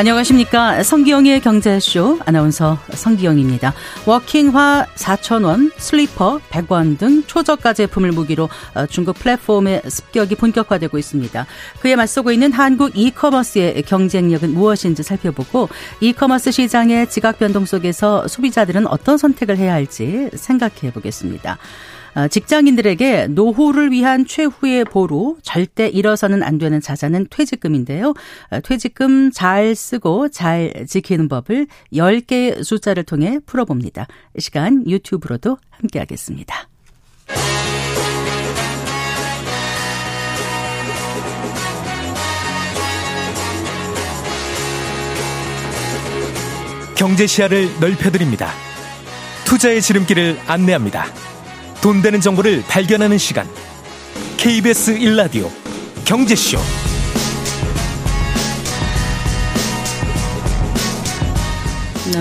안녕하십니까. 성기영의 경제쇼 아나운서 성기영입니다. 워킹화 4,000원, 슬리퍼 100원 등 초저가 제품을 무기로 중국 플랫폼의 습격이 본격화되고 있습니다. 그에 맞서고 있는 한국 이커머스의 경쟁력은 무엇인지 살펴보고 이커머스 시장의 지각 변동 속에서 소비자들은 어떤 선택을 해야 할지 생각해 보겠습니다. 직장인들에게 노후를 위한 최후의 보루, 절대 잃어서는 안 되는 자산은 퇴직금인데요. 퇴직금 잘 쓰고 잘 지키는 법을 10개의 숫자를 통해 풀어봅니다. 시간 유튜브로도 함께하겠습니다. 경제 시야를 넓혀드립니다. 투자의 지름길을 안내합니다. 돈 되는 정보를 발견하는 시간, KBS 1라디오 경제쇼.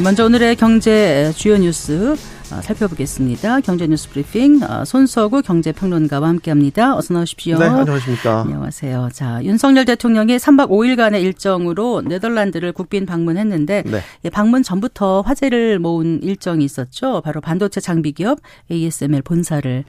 먼저 오늘의 경제 주요 뉴스 살펴보겠습니다. 경제 뉴스 브리핑 손서구 경제평론가와 함께합니다. 어서 나오십시오. 네, 안녕하십니까. 안녕하세요. 자, 윤석열 대통령이 3박 5일간의 일정으로 네덜란드를 국빈 방문했는데 네. 방문 전부터 화제를 모은 일정이 있었죠. 바로 반도체 장비기업 ASML 본사를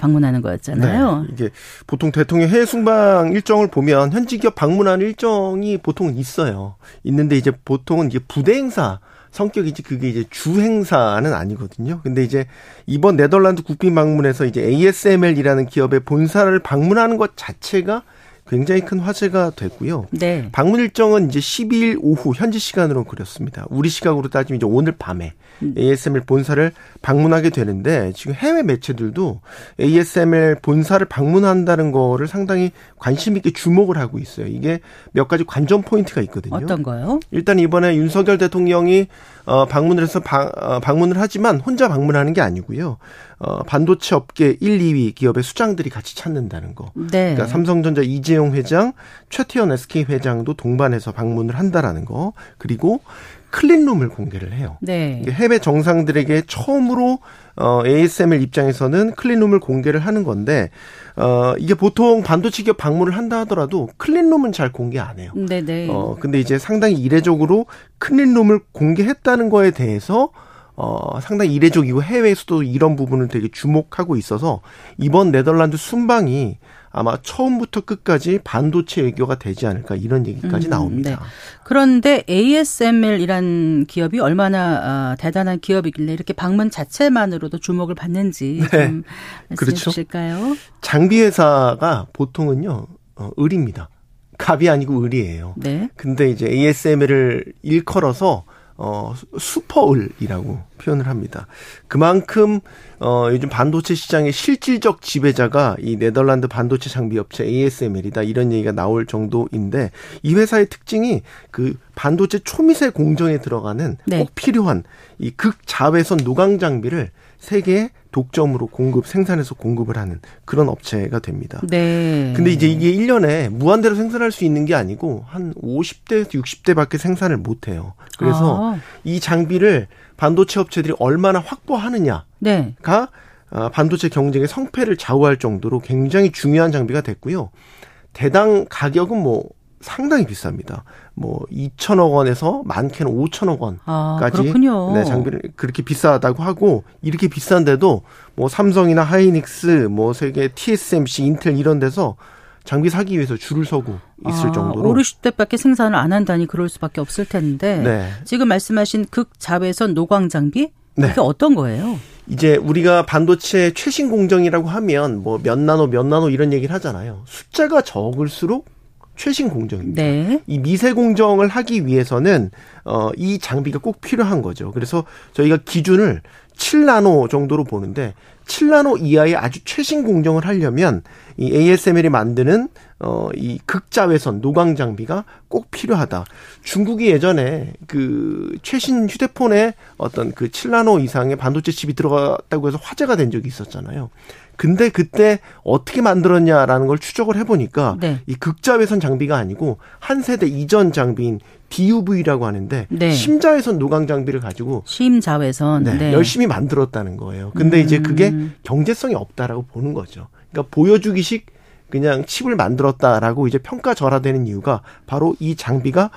방문하는 거였잖아요. 네, 이게 보통 대통령 해외 순방 일정을 보면 현지 기업 방문하는 일정이 보통은 있어요. 있는데 이제 보통은 이게 부대 행사 성격이지 그게 이제 주 행사는 아니거든요. 근데 이제 이번 네덜란드 국빈 방문에서 이제 ASML이라는 기업의 본사를 방문하는 것 자체가 굉장히 큰 화제가 됐고요. 네. 방문 일정은 이제 12일 오후 현지 시간으로 그렸습니다. 우리 시각으로 따지면 이제 오늘 밤에 ASML 본사를 방문하게 되는데 지금 해외 매체들도 ASML 본사를 방문한다는 거를 상당히 관심 있게 주목을 하고 있어요. 이게 몇 가지 관전 포인트가 있거든요. 어떤 거요? 일단 이번에 윤석열 대통령이 방문을 해서 방문을 하지만 혼자 방문하는 게 아니고요. 반도체 업계 1, 2위 기업의 수장들이 같이 찾는다는 거. 네. 그러니까 삼성전자 이재용 회장, 최태원 SK 회장도 동반해서 방문을 한다라는 거. 그리고 클린룸을 공개를 해요. 네. 해외 정상들에게 처음으로 ASML 입장에서는 클린룸을 공개를 하는 건데 이게 보통 반도체 기업 방문을 한다 하더라도 클린룸은 잘 공개 안 해요. 네네. 근데 이제 상당히 이례적으로 클린룸을 공개했다는 거에 대해서 상당히 이례적이고 해외에서도 이런 부분을 되게 주목하고 있어서 이번 네덜란드 순방이 아마 처음부터 끝까지 반도체 외교가 되지 않을까 이런 얘기까지 나옵니다. 네. 그런데 ASML이란 기업이 얼마나 대단한 기업이길래 이렇게 방문 자체만으로도 주목을 받는지 좀 말씀해 주실까요? 장비 회사가 보통은요 을입니다. 갑이 아니고 을이에요. 네. 근데 이제 ASML을 일컬어서 슈퍼을이라고 표현을 합니다. 그만큼 요즘 반도체 시장의 실질적 지배자가 이 네덜란드 반도체 장비 업체 ASML이다 이런 얘기가 나올 정도인데 이 회사의 특징이 그 반도체 초미세 공정에 들어가는 네. 꼭 필요한 이 극자외선 노광 장비를 세계에 독점으로 생산해서 공급을 하는 그런 업체가 됩니다. 네. 근데 이제 이게 1년에 무한대로 생산할 수 있는 게 아니고 한 50대에서 60대밖에 생산을 못 해요. 그래서 이 장비를 반도체 업체들이 얼마나 확보하느냐가 네. 반도체 경쟁의 성패를 좌우할 정도로 굉장히 중요한 장비가 됐고요. 대당 가격은 상당히 비쌉니다. 2천억 원에서 많게는 5천억 원까지 그렇군요. 네, 장비를 그렇게 비싸다고 하고 이렇게 비싼데도 삼성이나 하이닉스, 세계 TSMC, 인텔 이런 데서 장비 사기 위해서 줄을 서고 있을 정도로 5, 60대밖에 생산을 안 한다니 그럴 수밖에 없을 텐데 네. 지금 말씀하신 극자외선 노광 장비 네. 그게 어떤 거예요? 이제 우리가 반도체 최신 공정이라고 하면 몇 나노 몇 나노 이런 얘기를 하잖아요. 숫자가 적을수록 최신 공정입니다. 네. 이 미세 공정을 하기 위해서는 이 장비가 꼭 필요한 거죠. 그래서 저희가 기준을 7나노 정도로 보는데 7나노 이하의 아주 최신 공정을 하려면 이 ASML이 만드는 이 극자외선 노광 장비가 꼭 필요하다. 중국이 예전에 그 최신 휴대폰에 어떤 그 7나노 이상의 반도체 칩이 들어갔다고 해서 화제가 된 적이 있었잖아요. 근데 그때 어떻게 만들었냐라는 걸 추적을 해보니까 네. 이 극자외선 장비가 아니고 한 세대 이전 장비인 DUV라고 하는데 네. 심자외선 노광 장비를 가지고 심자외선 네, 네. 열심히 만들었다는 거예요. 근데 이제 그게 경제성이 없다라고 보는 거죠. 그러니까 보여주기식 그냥 칩을 만들었다라고 이제 평가절하되는 이유가 바로 이 장비가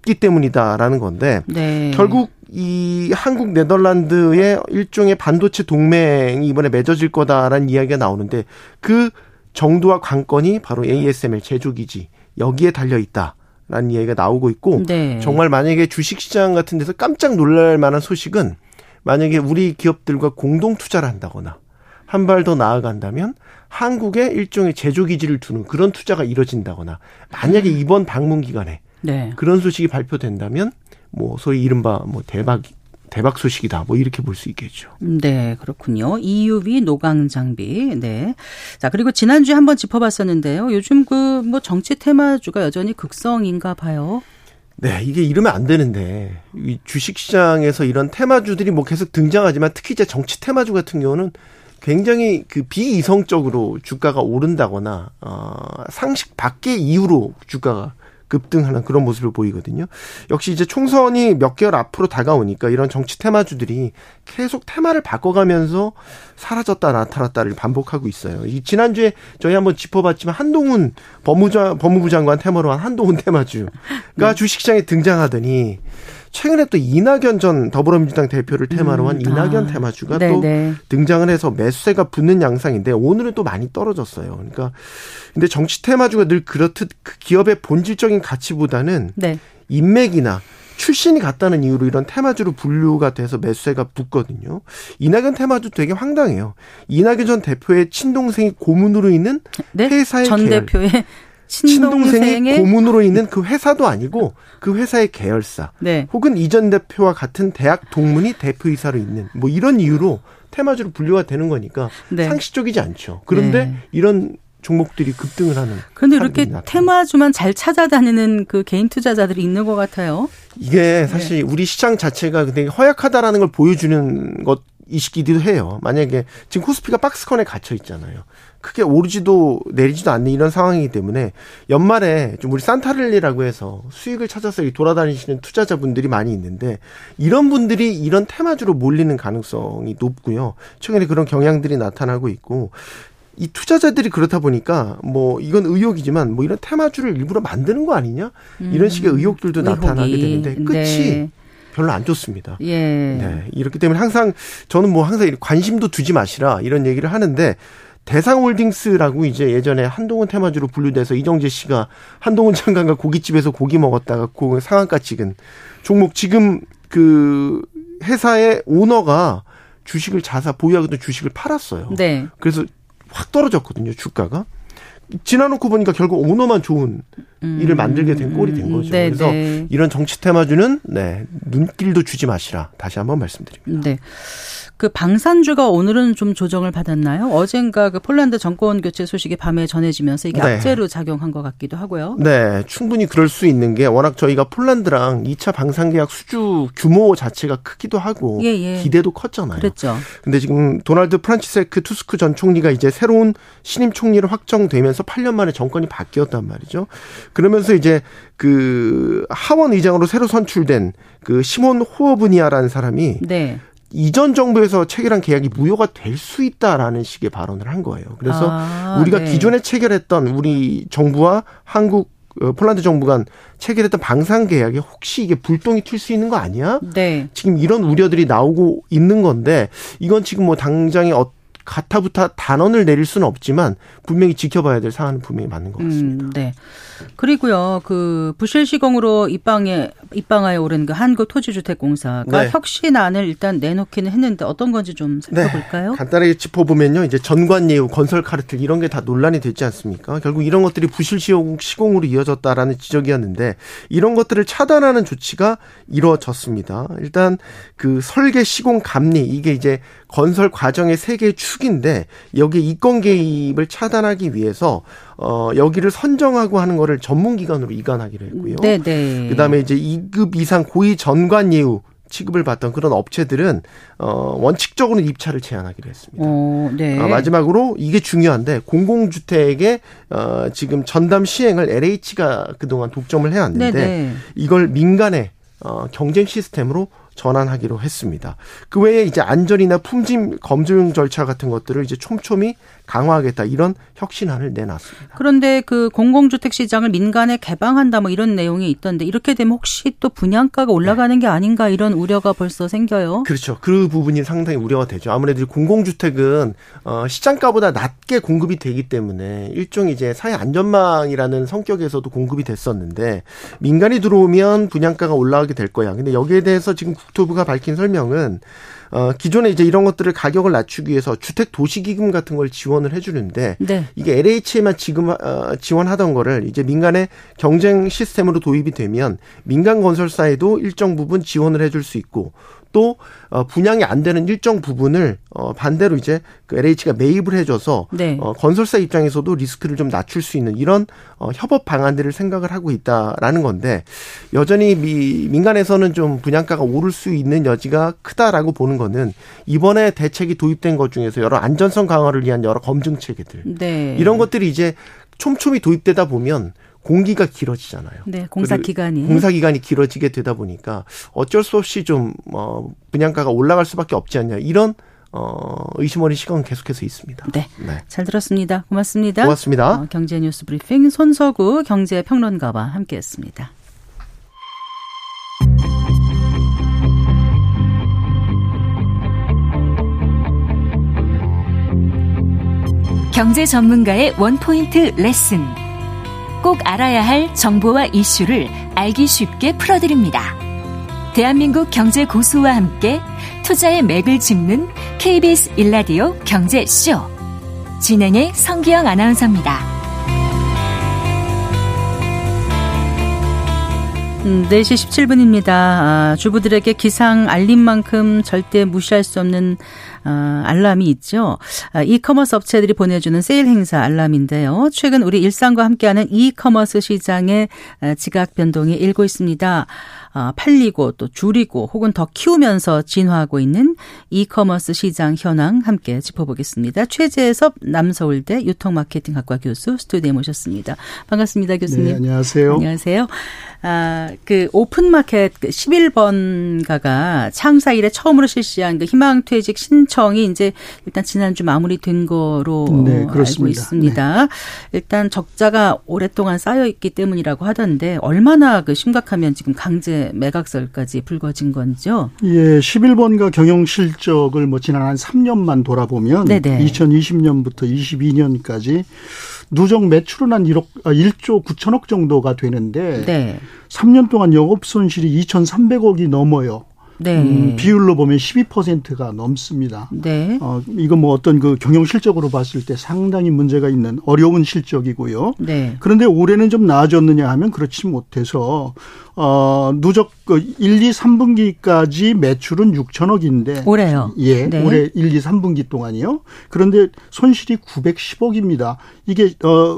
없기 때문이다라는 건데 네. 결국 이 한국 네덜란드의 일종의 반도체 동맹이 이번에 맺어질 거다라는 이야기가 나오는데 그 정도와 관건이 바로 ASML 제조기지 여기에 달려있다라는 이야기가 나오고 있고 네. 정말 만약에 주식시장 같은 데서 깜짝 놀랄 만한 소식은 만약에 우리 기업들과 공동 투자를 한다거나 한 발 더 나아간다면 한국에 일종의 제조기지를 두는 그런 투자가 이뤄진다거나 만약에 이번 방문 기간에 네. 그런 소식이 발표된다면 뭐 소위 이른바 뭐 대박 소식이다. 뭐 이렇게 볼 수 있겠죠. 네, 그렇군요. EUV 노광 장비. 네. 자, 그리고 지난주에 한번 짚어봤었는데요. 요즘 그 뭐 정치 테마주가 여전히 극성인가 봐요. 네, 이게 이러면 안 되는데 이 주식시장에서 이런 테마주들이 뭐 계속 등장하지만 특히 이제 정치 테마주 같은 경우는 굉장히 그 비이성적으로 주가가 오른다거나 상식 밖의 이유로 주가가 급등하는 그런 모습을 보이거든요. 역시 이제 총선이 몇 개월 앞으로 다가오니까 이런 정치 테마주들이 계속 테마를 바꿔가면서 사라졌다 나타났다를 반복하고 있어요. 이 지난주에 저희 한번 짚어봤지만 한동훈 법무부 장관 테마로 한 한동훈 테마주가 네. 주식시장에 등장하더니 최근에 또 이낙연 전 더불어민주당 대표를 테마로 한 이낙연 테마주가 또 등장을 해서 매수세가 붙는 양상인데 오늘은 또 많이 떨어졌어요. 그러니까 근데 정치 테마주가 늘 그렇듯 그 기업의 본질적인 가치보다는 네. 인맥이나 출신이 같다는 이유로 이런 테마주로 분류가 돼서 매수세가 붙거든요. 이낙연 테마주 되게 황당해요. 이낙연 전 대표의 친동생이 고문으로 있는 네? 회사의 전 계열. 대표의 친동생이 고문으로 있는 그 회사도 아니고 그 회사의 계열사 네. 혹은 이전 대표와 같은 대학 동문이 대표이사로 있는 뭐 이런 이유로 테마주로 분류가 되는 거니까 네. 상식적이지 않죠. 그런데 네. 이런 종목들이 급등을 하는. 그런데 이렇게 나타나요. 테마주만 잘 찾아다니는 그 개인 투자자들이 있는 것 같아요. 이게 사실 네. 우리 시장 자체가 되게 허약하다라는 걸 보여주는 것. 이시기도 해요. 만약에 지금 코스피가 박스권에 갇혀 있잖아요. 크게 오르지도 내리지도 않는 이런 상황이기 때문에 연말에 좀 우리 산타랠리라고 해서 수익을 찾아서 돌아다니시는 투자자분들이 많이 있는데 이런 분들이 이런 테마주로 몰리는 가능성이 높고요. 최근에 그런 경향들이 나타나고 있고 이 투자자들이 그렇다 보니까 뭐 이건 의혹이지만 뭐 이런 테마주를 일부러 만드는 거 아니냐? 이런 식의 의혹들도 나타나게 되는데 끝이 네. 별로 안 좋습니다. 예. 네. 이렇기 때문에 항상 저는 뭐 항상 관심도 두지 마시라 이런 얘기를 하는데 대상홀딩스라고 이제 예전에 한동훈 테마주로 분류돼서 이정재 씨가 한동훈 장관과 고깃집에서 고기 먹었다가 그 상한가 찍은 종목 지금 그 회사의 오너가 주식을 자사 보유하고 있던 주식을 팔았어요. 네. 그래서 확 떨어졌거든요. 주가가. 지나놓고 보니까 결국 오너만 좋은 일을 만들게 된 꼴이 된 거죠. 네네. 그래서 이런 정치 테마주는 네, 눈길도 주지 마시라 다시 한번 말씀드립니다. 네, 그 방산주가 오늘은 좀 조정을 받았나요? 어젠가 그 폴란드 정권 교체 소식이 밤에 전해지면서 이게 네. 악재로 작용한 것 같기도 하고요. 네, 충분히 그럴 수 있는 게 워낙 저희가 폴란드랑 2차 방산계약 수주 규모 자체가 크기도 하고 예예. 기대도 컸잖아요. 그랬죠. 근데 지금 도널드 프란치세크 투스크 전 총리가 이제 새로운 신임 총리로 확정되면서 8년 만에 정권이 바뀌었단 말이죠. 그러면서 이제 그 하원 의장으로 새로 선출된 그 시몬 호어브니아라는 사람이 네. 이전 정부에서 체결한 계약이 무효가 될 수 있다라는 식의 발언을 한 거예요. 그래서 우리가 네. 기존에 체결했던 우리 정부와 한국 폴란드 정부 간 체결했던 방산 계약에 혹시 이게 불똥이 튈 수 있는 거 아니야? 네. 지금 이런 우려들이 나오고 있는 건데 이건 지금 뭐 당장에 어떤 가타부타 단언을 내릴 수는 없지만 분명히 지켜봐야 될 사안은 분명히 맞는 것 같습니다. 네. 그리고요, 그 부실 시공으로 입방하에 오른 그 한국토지주택공사가 네. 혁신안을 일단 내놓기는 했는데 어떤 건지 좀 살펴볼까요? 네. 간단하게 짚어보면요, 이제 전관예우, 건설 카르텔 이런 게 다 논란이 되지 않습니까? 결국 이런 것들이 부실 시공으로 이어졌다라는 지적이었는데 이런 것들을 차단하는 조치가 이루어졌습니다. 일단 그 설계 시공 감리 이게 이제 건설 과정의 세 개의 축인데 여기에 이권 개입을 차단하기 위해서 여기를 선정하고 하는 거를 전문기관으로 이관하기로 했고요. 네네. 그다음에 이제 2급 이상 고위 전관예우 취급을 받던 그런 업체들은 원칙적으로는 입찰을 제한하기로 했습니다. 네. 마지막으로 이게 중요한데 공공주택의 지금 전담 시행을 LH가 그동안 독점을 해왔는데 네네. 이걸 민간의 경쟁 시스템으로 전환하기로 했습니다. 그 외에 이제 안전이나 품질 검증 절차 같은 것들을 이제 촘촘히 강화하겠다 이런 혁신안을 내놨습니다. 그런데 그 공공주택 시장을 민간에 개방한다 뭐 이런 내용이 있던데 이렇게 되면 혹시 또 분양가가 올라가는 게 아닌가 이런 우려가 벌써 생겨요. 그렇죠. 그 부분이 상당히 우려가 되죠. 아무래도 공공주택은 시장가보다 낮게 공급이 되기 때문에 일종의 이제 사회 안전망이라는 성격에서도 공급이 됐었는데 민간이 들어오면 분양가가 올라가게 될 거야. 근데 여기에 대해서 지금 국토부가 밝힌 설명은 기존에 이제 이런 것들을 가격을 낮추기 위해서 주택 도시기금 같은 걸 지원을 해주는데 네. 이게 LH에만 지금 지원하던 거를 이제 민간의 경쟁 시스템으로 도입이 되면 민간 건설사에도 일정 부분 지원을 해줄 수 있고 또 분양이 안 되는 일정 부분을 반대로 이제 그 LH가 매입을 해줘서 네. 건설사 입장에서도 리스크를 좀 낮출 수 있는 이런 협업 방안들을 생각을 하고 있다라는 건데 여전히 민간에서는 좀 분양가가 오를 수 있는 여지가 크다라고 보는 거는 이번에 대책이 도입된 것 중에서 여러 안전성 강화를 위한 여러 검증 체계들 네. 이런 것들이 이제 촘촘히 도입되다 보면 공기가 길어지잖아요. 네, 공사 기간이 길어지게 되다 보니까 어쩔 수 없이 좀 분양가가 올라갈 수밖에 없지 않냐 이런 의심 어린 시각은 계속해서 있습니다. 네, 네. 잘 들었습니다. 고맙습니다. 고맙습니다. 경제뉴스 브리핑 손서구 경제평론가와 함께했습니다. 경제 전문가의 원포인트 레슨. 꼭 알아야 할 정보와 이슈를 알기 쉽게 풀어드립니다. 대한민국 경제 고수와 함께 투자의 맥을 짚는 KBS 일라디오 경제쇼. 진행의 성기영 아나운서입니다. 4시 17분입니다. 주부들에게 기상 알림만큼 절대 무시할 수 없는 알람이 있죠. 이커머스 업체들이 보내주는 세일 행사 알람인데요. 최근 우리 일상과 함께하는 이커머스 시장의 지각 변동이 일고 있습니다. 팔리고 또 줄이고 혹은 더 키우면서 진화하고 있는 이커머스 시장 현황 함께 짚어보겠습니다. 최재섭 남서울대 유통마케팅학과 교수 스튜디오에 모셨습니다. 반갑습니다, 교수님. 네, 안녕하세요. 안녕하세요. 그 오픈마켓 11번가가 창사 이래 처음으로 실시한 그 희망퇴직 신청이 이제 일단 지난주 마무리된 거로 네, 알고 있습니다. 네. 일단 적자가 오랫동안 쌓여 있기 때문이라고 하던데 얼마나 그 심각하면 지금 강제 매각설까지 불거진 건지요? 예, 11번가 경영 실적을 뭐 지난 한 3년만 돌아보면 네네. 2020년부터 22년까지 누적 매출은 한 1조 9천억 정도가 되는데 네. 3년 동안 영업 손실이 2,300억이 넘어요. 네. 비율로 보면 12%가 넘습니다. 네. 이건 뭐 어떤 그 경영 실적으로 봤을 때 상당히 문제가 있는 어려운 실적이고요. 네. 그런데 올해는 좀 나아졌느냐 하면 그렇지 못해서 누적 1, 2, 3분기까지 매출은 6천억인데 올해요. 예, 네. 올해 1, 2, 3분기 동안이요. 그런데 손실이 910억입니다. 이게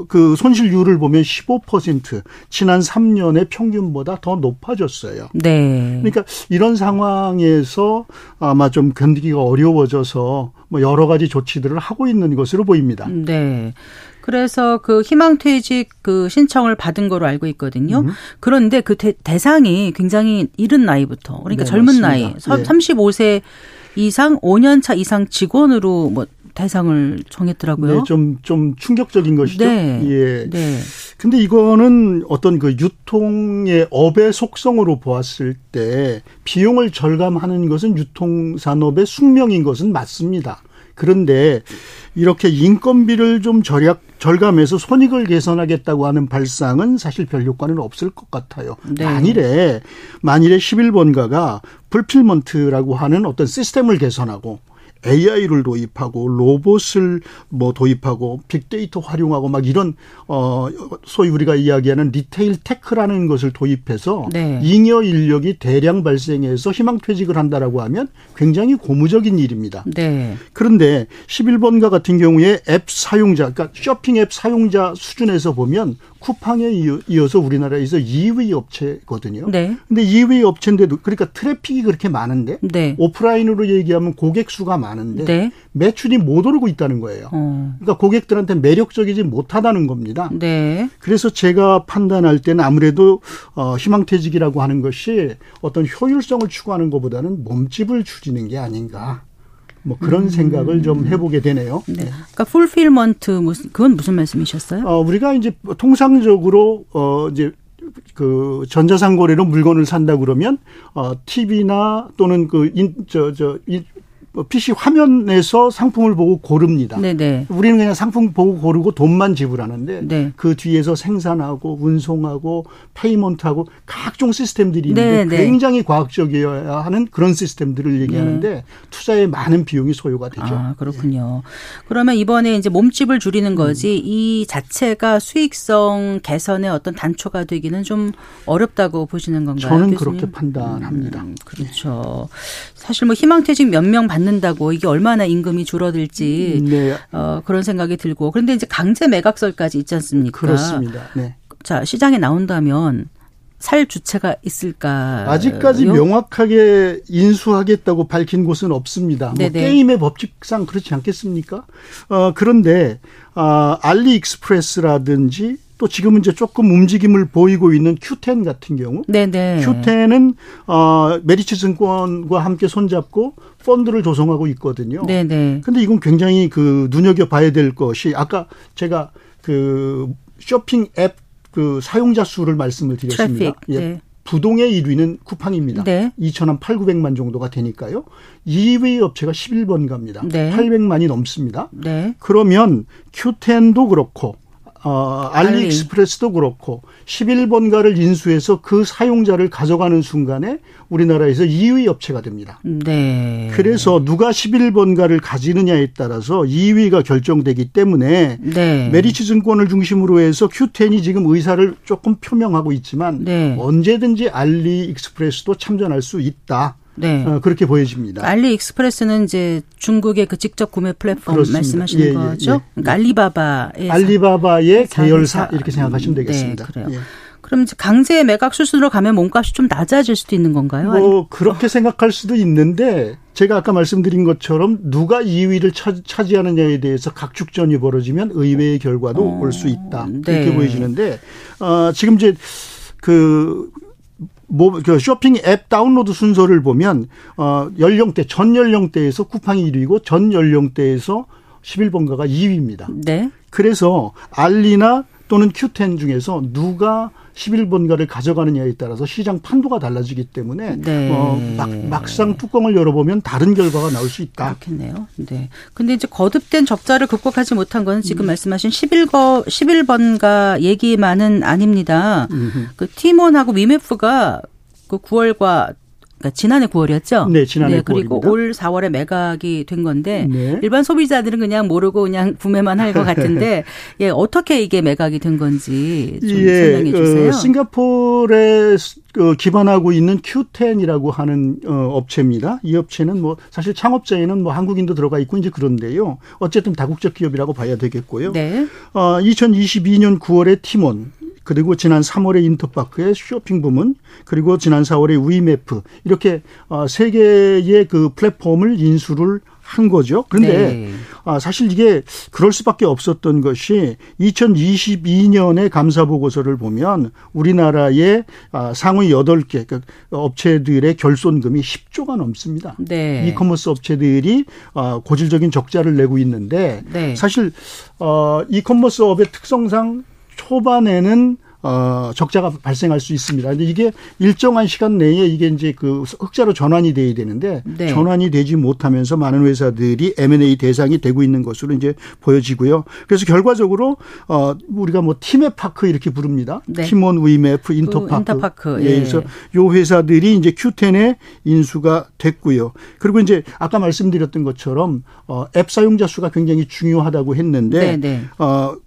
그 손실률을 보면 15% 지난 3년의 평균보다 더 높아졌어요. 네. 그러니까 이런 상황에서 아마 좀 견디기가 어려워져서 뭐 여러 가지 조치들을 하고 있는 것으로 보입니다. 네. 그래서 그 희망퇴직 그 신청을 받은 거로 알고 있거든요. 그런데 그 대상이 굉장히 이른 나이부터 그러니까 네, 젊은 맞습니다. 나이 네. 35세 이상 5년차 이상 직원으로 뭐 대상을 정했더라고요. 네, 좀 충격적인 것이죠. 네. 예. 네. 근데 이거는 어떤 그 유통의 업의 속성으로 보았을 때 비용을 절감하는 것은 유통 산업의 숙명인 것은 맞습니다. 그런데 이렇게 인건비를 좀 절감해서 손익을 개선하겠다고 하는 발상은 사실 별 효과는 없을 것 같아요. 네. 만일에 11번가가 풀필먼트라고 하는 어떤 시스템을 개선하고 AI를 도입하고 로봇을 뭐 도입하고 빅데이터 활용하고 막 이런 소위 우리가 이야기하는 리테일 테크라는 것을 도입해서 네. 잉여 인력이 대량 발생해서 희망퇴직을 한다라고 하면 굉장히 고무적인 일입니다. 네. 그런데 11번가 같은 경우에 앱 사용자, 그러니까 쇼핑 앱 사용자 수준에서 보면 쿠팡에 이어서 우리나라에서 2위 업체거든요. 네. 근데 2위 업체인데도 그러니까 트래픽이 그렇게 많은데 네. 오프라인으로 얘기하면 고객 수가 많은데 네. 매출이 못 오르고 있다는 거예요. 그러니까 고객들한테 매력적이지 못하다는 겁니다. 네. 그래서 제가 판단할 때는 아무래도 희망퇴직이라고 하는 것이 어떤 효율성을 추구하는 것보다는 몸집을 줄이는 게 아닌가. 뭐 그런 생각을 좀 해보게 되네요. 네. 그러니까 fulfillment 무슨 그건 무슨 말씀이셨어요? 우리가 이제 통상적으로 이제 그 전자상거래로 물건을 산다 그러면 TV나 또는 그 PC 화면에서 상품을 보고 고릅니다. 네네. 우리는 그냥 상품 보고 고르고 돈만 지불하는데 네. 그 뒤에서 생산하고 운송하고 페이먼트하고 각종 시스템들이 있는데 네네. 굉장히 과학적이어야 하는 그런 시스템들을 얘기하는데 네. 투자에 많은 비용이 소요가 되죠. 아, 그렇군요. 네. 그러면 이번에 이제 몸집을 줄이는 거지 이 자체가 수익성 개선의 어떤 단초가 되기는 좀 어렵다고 보시는 건가요? 저는 교수님? 그렇게 판단합니다. 그렇죠. 사실 뭐 희망퇴직 몇 명 받는 는다고 이게 얼마나 임금이 줄어들지 네. 그런 생각이 들고 그런데 이제 강제 매각설까지 있지 않습니까? 그렇습니다. 네. 자 시장에 나온다면 살 주체가 있을까요? 아직까지 명확하게 인수하겠다고 밝힌 곳은 없습니다. 뭐 게임의 법칙상 그렇지 않겠습니까? 그런데 알리익스프레스라든지 또 지금은 이제 조금 움직임을 보이고 있는 큐텐 같은 경우, 네네. 큐텐은 메리츠증권과 함께 손잡고 펀드를 조성하고 있거든요. 네네. 그런데 이건 굉장히 그 눈여겨 봐야 될 것이 아까 제가 그 쇼핑 앱 그 사용자 수를 말씀을 드렸습니다. 트래픽. 예. 네. 부동의 1위는 쿠팡입니다. 네. 2천만 8,900만 정도가 되니까요. 2위 업체가 11번가입니다. 네. 800만이 넘습니다. 네. 그러면 큐텐도 그렇고. 알리익스프레스도 그렇고 11번가를 인수해서 그 사용자를 가져가는 순간에 우리나라에서 2위 업체가 됩니다. 네. 그래서 누가 11번가를 가지느냐에 따라서 2위가 결정되기 때문에 네. 메리츠 증권을 중심으로 해서 큐텐이 지금 의사를 조금 표명하고 있지만 네. 언제든지 알리익스프레스도 참전할 수 있다. 네. 그렇게 보여집니다. 알리익스프레스는 이제 중국의 그 직접 구매 플랫폼 그렇습니다. 말씀하시는 예, 거죠? 예, 예. 그러니까 알리바바의 계열사 이렇게 생각하시면 되겠습니다. 네, 그래요. 예. 그럼 이제 강제 매각 수순으로 가면 몸값이 좀 낮아질 수도 있는 건가요? 뭐 그렇게 생각할 수도 있는데 제가 아까 말씀드린 것처럼 누가 2위를 차지하느냐에 대해서 각축전이 벌어지면 의외의 결과도 올 수 있다. 네. 이렇게 보여지는데 지금 이제 그 쇼핑 앱 다운로드 순서를 보면 연령대 전 연령대에서 쿠팡이 1위고 전 연령대에서 11번가가 2위입니다. 네. 그래서 알리나 또는 큐텐 중에서 누가 11번가를 가져가느냐에 따라서 시장 판도가 달라지기 때문에 네. 막상 뚜껑을 열어보면 다른 결과가 나올 수 있다. 그렇겠네요. 네. 근데 이제 거듭된 적자를 극복하지 못한 건 지금 말씀하신 11번가 얘기만은 아닙니다. 그 티몬하고 위메프가 그 9월과 그러니까 지난해 9월이었죠? 네, 지난해 9월입니다. 그리고 올 4월에 매각이 된 건데 네. 일반 소비자들은 그냥 모르고 그냥 구매만 할 것 같은데 예, 어떻게 이게 매각이 된 건지 좀 예, 설명해 주세요. 싱가포르에 기반하고 있는 큐텐이라고 하는 업체입니다. 이 업체는 뭐 사실 창업자에는 뭐 한국인도 들어가 있고 이제 그런데요. 어쨌든 다국적 기업이라고 봐야 되겠고요. 네. 2022년 9월에 티몬. 그리고 지난 3월에 인터파크의 쇼핑 부문, 그리고 지난 4월에 위메프 이렇게 세 개의 그 플랫폼을 인수를 한 거죠. 그런데 네. 사실 이게 그럴 수밖에 없었던 것이 2022년의 감사 보고서를 보면 우리나라의 상위 8개 그러니까 업체들의 결손금이 10조가 넘습니다. 네. 이커머스 업체들이 고질적인 적자를 내고 있는데 네. 사실 이커머스 업의 특성상 초반에는 적자가 발생할 수 있습니다. 근데 이게 일정한 시간 내에 이게 이제 그 흑자로 전환이 돼야 되는데 네. 전환이 되지 못하면서 많은 회사들이 M&A 대상이 되고 있는 것으로 이제 보여지고요. 그래서 결과적으로 우리가 뭐 티메파크 이렇게 부릅니다. 네. 티몬, 위메프, 인터파크. 예. 그래서 요 회사들이 이제 큐텐에 인수가 됐고요. 그리고 이제 아까 말씀드렸던 것처럼 앱 사용자 수가 굉장히 중요하다고 했는데 네, 네.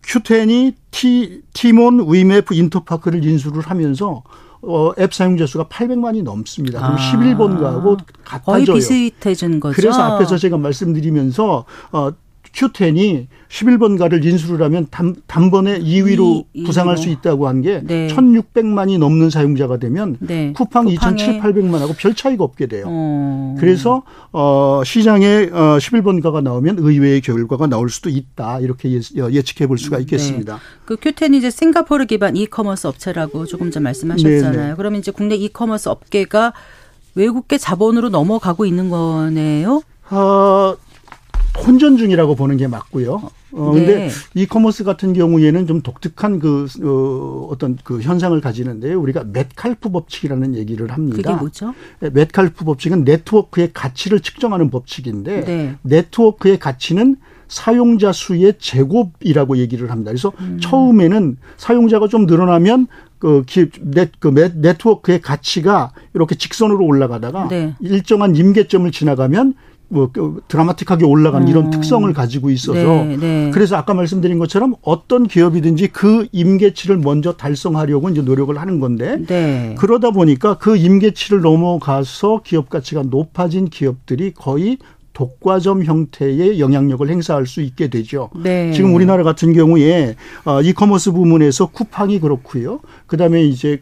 큐텐이 티몬, 위메프, 인터파크를 인수를 하면서 앱 사용자 수가 800만이 넘습니다. 그럼 11번가하고 같아져요. 거의 비슷해진 거죠. 그래서 앞에서 제가 말씀드리면서 큐텐이 11번가를 인수를 하면 단번에 2위로 부상할 수 있다고 한 게 네. 1,600만이 넘는 사용자가 되면 네. 쿠팡 2,700~800만하고 별 차이가 없게 돼요. 그래서 시장에 11번가가 나오면 의외의 결과가 나올 수도 있다. 이렇게 예측해 볼 수가 있겠습니다. 네. 그 큐텐이 이제 싱가포르 기반 이커머스 업체라고 조금 전 말씀하셨잖아요. 네네. 그러면 이제 국내 이커머스 업계가 외국계 자본으로 넘어가고 있는 거네요? 혼전 중이라고 보는 게 맞고요. 근데 네. 이커머스 같은 경우에는 좀 독특한 어떤 그 현상을 가지는데요. 우리가 맷칼프 법칙이라는 얘기를 합니다. 그게 뭐죠? 맷칼프 법칙은 네트워크의 가치를 측정하는 법칙인데 네. 네트워크의 가치는 사용자 수의 제곱이라고 얘기를 합니다. 그래서 처음에는 사용자가 좀 늘어나면 네트워크의 가치가 이렇게 직선으로 올라가다가 네. 일정한 임계점을 지나가면 뭐 드라마틱하게 올라간 이런 특성을 가지고 있어서 네, 네. 그래서 아까 말씀드린 것처럼 어떤 기업이든지 그 임계치를 먼저 달성하려고 이제 노력을 하는 건데 네. 그러다 보니까 그 임계치를 넘어가서 기업 가치가 높아진 기업들이 거의 독과점 형태의 영향력을 행사할 수 있게 되죠. 네. 지금 우리나라 같은 경우에 이커머스 부문에서 쿠팡이 그렇고요. 그다음에 이제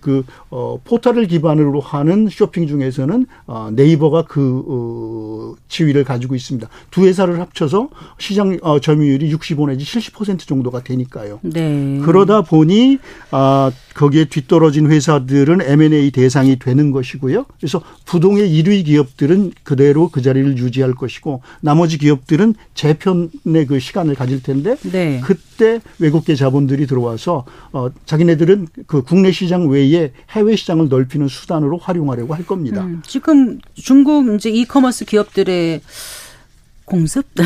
포털을 기반으로 하는 쇼핑 중에서는 네이버가 그 지위를 가지고 있습니다. 두 회사를 합쳐서 시장 점유율이 65 내지 70% 정도가 되니까요. 네. 그러다 보니 거기에 뒤떨어진 회사들은 M&A 대상이 되는 것이고요. 그래서 부동의 1위 기업들은 그대로 그 자리를 유지할 것이고 나머지 기업들은 재편의 그 시간을 가질 텐데 네. 그때 외국계 자본들이 들어와서 자기네들은 그 국내 시장 외에 해외 시장을 넓히는 수단으로 활용하려고 할 겁니다. 지금 중국 이제 이커머스 기업들의 공습도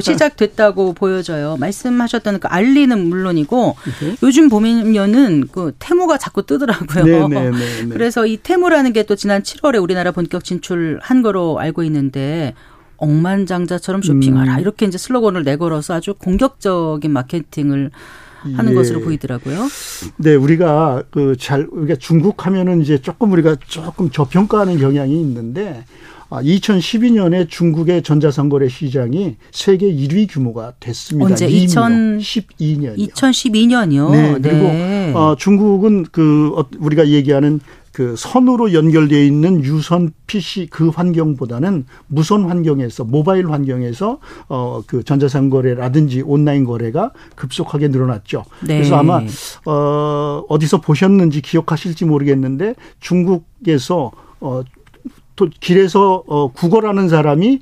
시작됐다고 보여져요. 말씀하셨던 그 알리는 물론이고 요즘 보면은 그 테무가 자꾸 뜨더라고요. 네네네네. 그래서 이 테무라는 게 또 지난 7월에 우리나라 본격 진출한 거로 알고 있는데. 억만장자처럼 쇼핑하라 이렇게 이제 슬로건을 내걸어서 아주 공격적인 마케팅을 하는 예. 것으로 보이더라고요. 네, 우리가 우리가 중국 하면은 이제 우리가 조금 저평가하는 경향이 있는데 2012년에 중국의 전자상거래 시장이 세계 1위 규모가 됐습니다. 언제? 2012년이요. 2012년이요. 네, 그리고 네. 중국은 우리가 얘기하는 그 선으로 연결되어 있는 유선 PC 그 환경보다는 무선 환경에서 모바일 환경에서 그 전자상 거래라든지 온라인 거래가 급속하게 늘어났죠. 네. 그래서 아마 어디서 보셨는지 기억하실지 모르겠는데 중국에서 또 길에서 구걸하는 사람이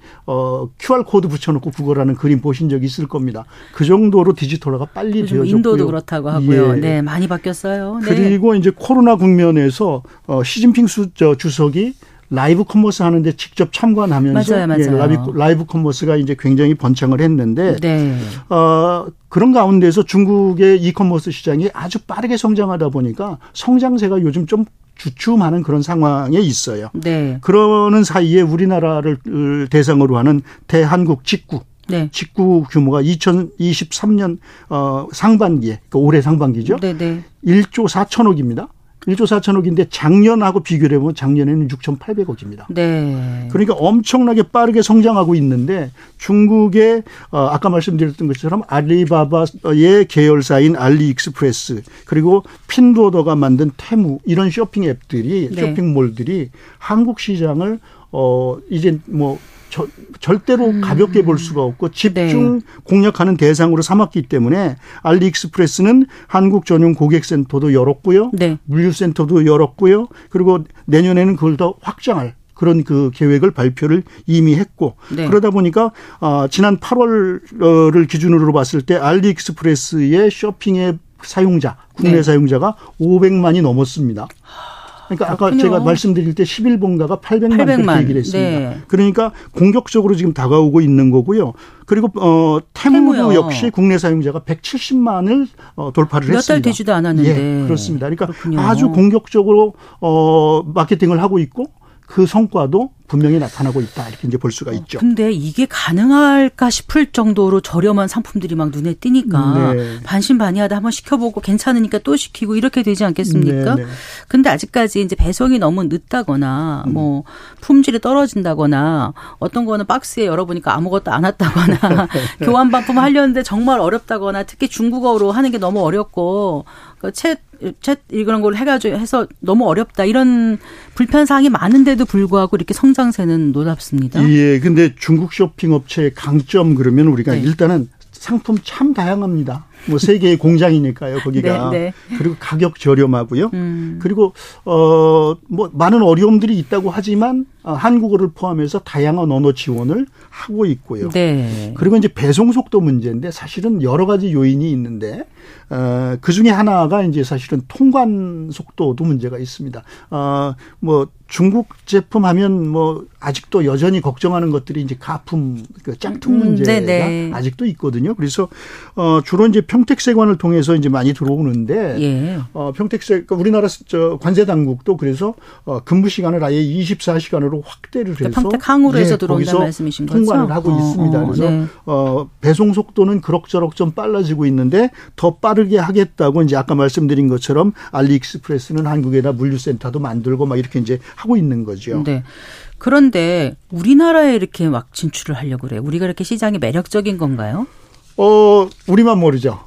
QR코드 붙여놓고 구걸하는 그림 보신 적이 있을 겁니다. 그 정도로 디지털화가 빨리 되어졌고요. 인도도 그렇다고 하고요. 예. 네, 많이 바뀌었어요. 네. 그리고 이제 코로나 국면에서 시진핑 주석이 라이브 커머스 하는데 직접 참관하면서 맞아요. 예, 라이브 커머스가 이제 굉장히 번창을 했는데 네. 그런 가운데서 중국의 이커머스 시장이 아주 빠르게 성장하다 보니까 성장세가 요즘 좀 주춤하는 그런 상황에 있어요. 네. 그러는 사이에 우리나라를 대상으로 하는 대한국 직구. 네. 직구 규모가 2023년 상반기에 그러니까 올해 상반기죠. 네, 네. 1조 4천억입니다. 1조 4천억인데 작년하고 비교를 해보면 작년에는 6,800억입니다. 네. 그러니까 엄청나게 빠르게 성장하고 있는데 중국의 아까 말씀드렸던 것처럼 알리바바의 계열사인 알리익스프레스 그리고 핀도어더가 만든 테무 이런 쇼핑 앱들이 네. 쇼핑몰들이 한국 시장을 이제 뭐 절대로 가볍게 볼 수가 없고 집중 네. 공략하는 대상으로 삼았기 때문에 알리익스프레스는 한국 전용 고객센터도 열었고요. 네. 물류센터도 열었고요. 그리고 내년에는 그걸 더 확장할 그런 그 계획을 발표를 이미 했고 네. 그러다 보니까 지난 8월을 기준으로 봤을 때 알리익스프레스의 쇼핑앱 사용자 국내 네. 사용자가 500만이 넘었습니다. 그러니까 그렇군요. 아까 제가 말씀드릴 때 11번가가 800만 얘기를 했습니다. 네. 그러니까 공격적으로 지금 다가오고 있는 거고요. 그리고 테무도 역시 국내 사용자가 170만을 돌파를 했습니다. 몇 달 되지도 않았는데. 예, 그렇습니다. 그러니까 그렇군요. 아주 공격적으로 마케팅을 하고 있고 그 성과도 분명히 나타나고 있다. 이렇게 이제 볼 수가 있죠. 근데 이게 가능할까 싶을 정도로 저렴한 상품들이 막 눈에 띄니까 네. 반신반의하다 한번 시켜보고 괜찮으니까 또 시키고 이렇게 되지 않겠습니까? 네, 네. 근데 아직까지 이제 배송이 너무 늦다거나 뭐 품질이 떨어진다거나 어떤 거는 박스에 열어보니까 아무것도 안 왔다거나 교환 반품 하려는데 정말 어렵다거나 특히 중국어로 하는 게 너무 어렵고 챗 이런 걸 해가지고 해서 너무 어렵다 이런 불편 사항이 많은데도 불구하고 이렇게 성장세는 놀랍습니다. 예, 근데 중국 쇼핑 업체의 강점 그러면 우리가 네. 일단은 상품 참 다양합니다. 뭐 세계의 공장이니까요, 거기가. 네, 네. 그리고 가격 저렴하고요. 그리고 뭐 많은 어려움들이 있다고 하지만 한국어를 포함해서 다양한 언어 지원을 하고 있고요. 네. 그리고 이제 배송 속도 문제인데 사실은 여러 가지 요인이 있는데 그 중에 하나가 이제 사실은 통관 속도도 문제가 있습니다. 뭐 중국 제품 하면 뭐 아직도 여전히 걱정하는 것들이 이제 가품 그 짱통 문제가 네, 네. 아직도 있거든요. 그래서 주로 이제 평택세관을 통해서 이제 많이 들어오는데 예. 평택세관 우리나라 관세 당국도 그래서 근무 시간을 아예 24시간으로 확대를 해서 그러니까 평택항으로 해서 네, 들어온다는 말씀이신 거죠? 통관을 하고 있습니다. 그래서 네. 배송 속도는 그럭저럭 좀 빨라지고 있는데 더 빠르게 하겠다고 이제 아까 말씀드린 것처럼 알리익스프레스는 한국에다 물류센터도 만들고 막 이렇게 이제 하고 있는 거죠. 네. 그런데 우리나라에 이렇게 막 진출을 하려고 그래요. 우리가 이렇게 시장이 매력적인 건가요? 우리만 모르죠.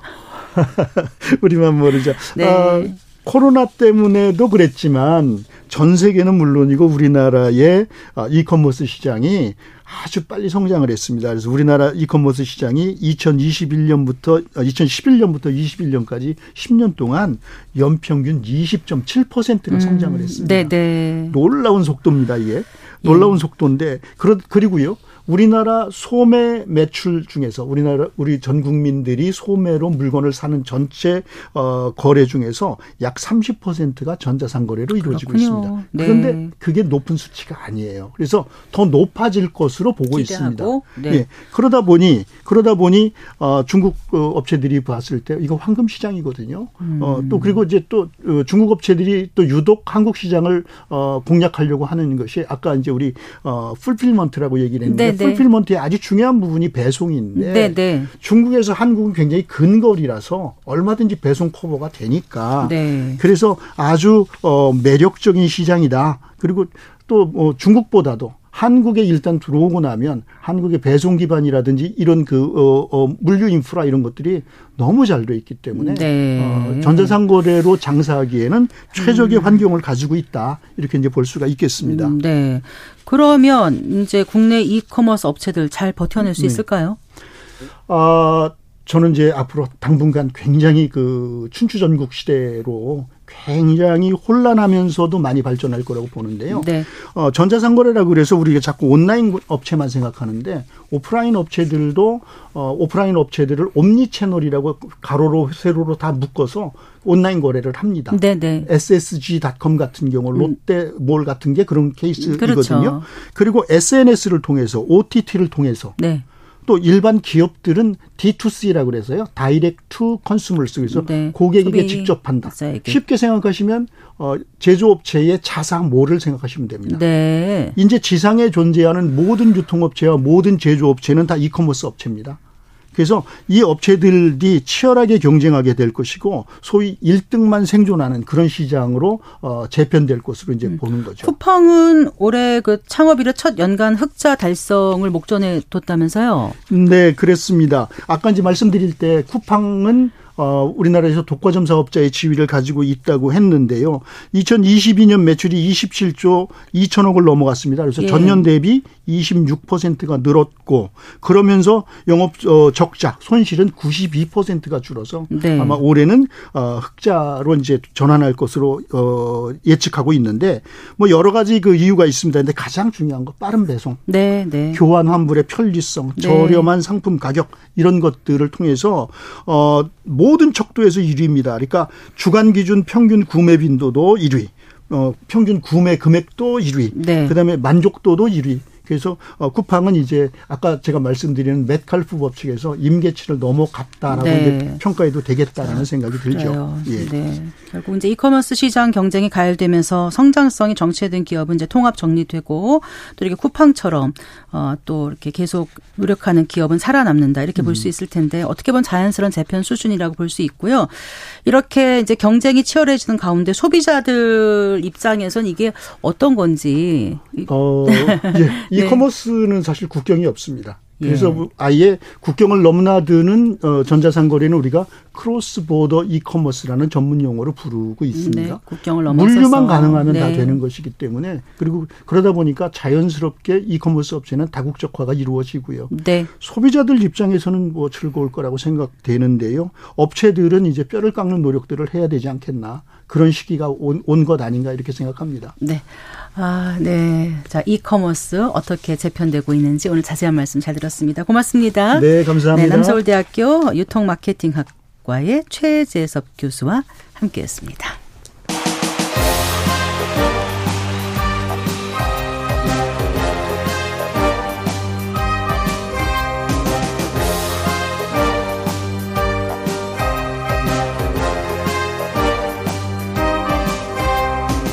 우리만 모르죠. 네. 코로나 때문에도 그랬지만 전 세계는 물론이고 우리나라의 이커머스 시장이 아주 빨리 성장을 했습니다. 그래서 우리나라 이커머스 시장이 2011년부터 21년까지 10년 동안 연평균 20.7%가 성장을 했습니다. 네네. 놀라운 속도입니다. 이게. 놀라운 속도인데 그리고요. 우리나라 소매 매출 중에서 우리 전 국민들이 소매로 물건을 사는 전체 거래 중에서 약 30%가 전자상거래로 이루어지고 그렇군요. 있습니다. 네. 그런데 그게 높은 수치가 아니에요. 그래서 더 높아질 것으로 보고 기대하고, 있습니다. 네. 예. 그러다 보니 중국 업체들이 봤을 때 이거 황금 시장이거든요. 또 그리고 이제 또 중국 업체들이 또 유독 한국 시장을 공략하려고 하는 것이 아까 이제 우리 풀필먼트라고 얘기를 했는데 네. 풀필먼트의 아주 중요한 부분이 배송인데 네네. 중국에서 한국은 굉장히 근거리라서 얼마든지 배송 커버가 되니까 네. 그래서 아주 매력적인 시장이다. 그리고 또 뭐 중국보다도 한국에 일단 들어오고 나면 한국의 배송 기반이라든지 이런 물류 인프라 이런 것들이 너무 잘 돼 있기 때문에 네. 전자상거래로 장사하기에는 최적의 환경을 가지고 있다. 이렇게 이제 볼 수가 있겠습니다. 네. 그러면 이제 국내 이커머스 업체들 잘 버텨낼 수 있을까요? 저는 이제 앞으로 당분간 굉장히 춘추전국 시대로 굉장히 혼란하면서도 많이 발전할 거라고 보는데요. 네. 전자상거래라고 그래서 우리가 자꾸 온라인 업체만 생각하는데 오프라인 업체들도 오프라인 업체들을 옴니 채널이라고 가로로 세로로 다 묶어서 온라인 거래를 합니다. 네네. ssg.com 같은 경우 롯데몰 같은 게 그런 케이스이거든요. 그렇죠. 그리고 SNS를 통해서 OTT를 통해서 네. 또 일반 기업들은 D2C라고 해서요. 다이렉트 투 컨슈머스. 그래서 네. 고객에게 직접 판다. 쉽게 생각하시면 제조업체의 자사몰을 생각하시면 됩니다. 네. 이제 지상에 존재하는 모든 유통업체와 모든 제조업체는 다 이커머스 업체입니다. 그래서 이 업체들이 치열하게 경쟁하게 될 것이고 소위 1등만 생존하는 그런 시장으로 재편될 것으로 이제 보는 거죠. 쿠팡은 올해 창업 이래 첫 연간 흑자 달성을 목전에 뒀다면서요? 네, 그랬습니다. 아까 이제 말씀드릴 때 쿠팡은 우리나라에서 독과점 사업자의 지위를 가지고 있다고 했는데요. 2022년 매출이 27조 2천억을 넘어갔습니다. 그래서 예. 전년 대비 26%가 늘었고 그러면서 영업 적자, 손실은 92%가 줄어서 네. 아마 올해는 흑자로 이제 전환할 것으로 예측하고 있는데 뭐 여러 가지 이유가 있습니다. 근데 가장 중요한 건 빠른 배송, 네, 네. 교환 환불의 편리성, 네. 저렴한 상품 가격 이런 것들을 통해서 모든 척도에서 1위입니다. 그러니까 주간 기준 평균 구매 빈도도 1위, 평균 구매 금액도 1위, 네. 그다음에 만족도도 1위. 그래서 쿠팡은 이제 아까 제가 말씀드린 맷칼프 법칙에서 임계치를 넘어갔다라고 네. 평가해도 되겠다라는 생각이 들죠. 예. 네. 결국 이제 이커머스 시장 경쟁이 가열되면서 성장성이 정체된 기업은 이제 통합 정리되고 또 이렇게 쿠팡처럼 또 이렇게 계속 노력하는 기업은 살아남는다 이렇게 볼 수 있을 텐데 어떻게 보면 자연스러운 재편 수준이라고 볼 수 있고요. 이렇게 이제 경쟁이 치열해지는 가운데 소비자들 입장에선 이게 어떤 건지. 예. 이커머스는 네. 사실 국경이 없습니다. 그래서 예. 아예 국경을 넘나드는 전자상거래는 우리가 크로스보더 이커머스라는 전문 용어로 부르고 있습니다. 네, 국경을 넘어서서. 물류만 가능하면 네. 다 되는 것이기 때문에 그리고 그러다 보니까 자연스럽게 이커머스 업체는 다국적화가 이루어지고요. 네. 소비자들 입장에서는 뭐 즐거울 거라고 생각되는데요. 업체들은 이제 뼈를 깎는 노력들을 해야 되지 않겠나. 그런 시기가 온 것 아닌가 이렇게 생각합니다. 네. 아, 네. 자, 이커머스 어떻게 재편되고 있는지 오늘 자세한 말씀 잘 들었습니다. 고맙습니다. 네, 감사합니다. 네, 남서울대학교 유통마케팅학과의 최재섭 교수와 함께했습니다.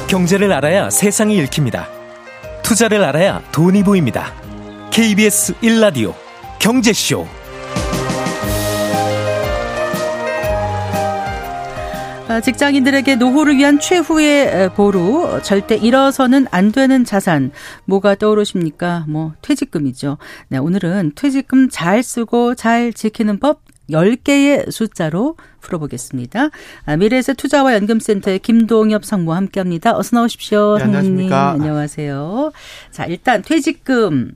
경제를 알아야 세상이 읽힙니다. 투자를 알아야 돈이 보입니다. KBS 1라디오 경제쇼. 직장인들에게 노후를 위한 최후의 보루, 절대 잃어서는 안 되는 자산, 뭐가 떠오르십니까? 뭐 퇴직금이죠. 네, 오늘은 퇴직금 잘 쓰고 잘 지키는 법 10개의 숫자로 풀어보겠습니다. 미래에셋 투자와 연금센터의 김동엽 상무와 함께합니다. 어서 나오십시오. 네, 안녕하십니까. 안녕하세요. 자, 일단 퇴직금을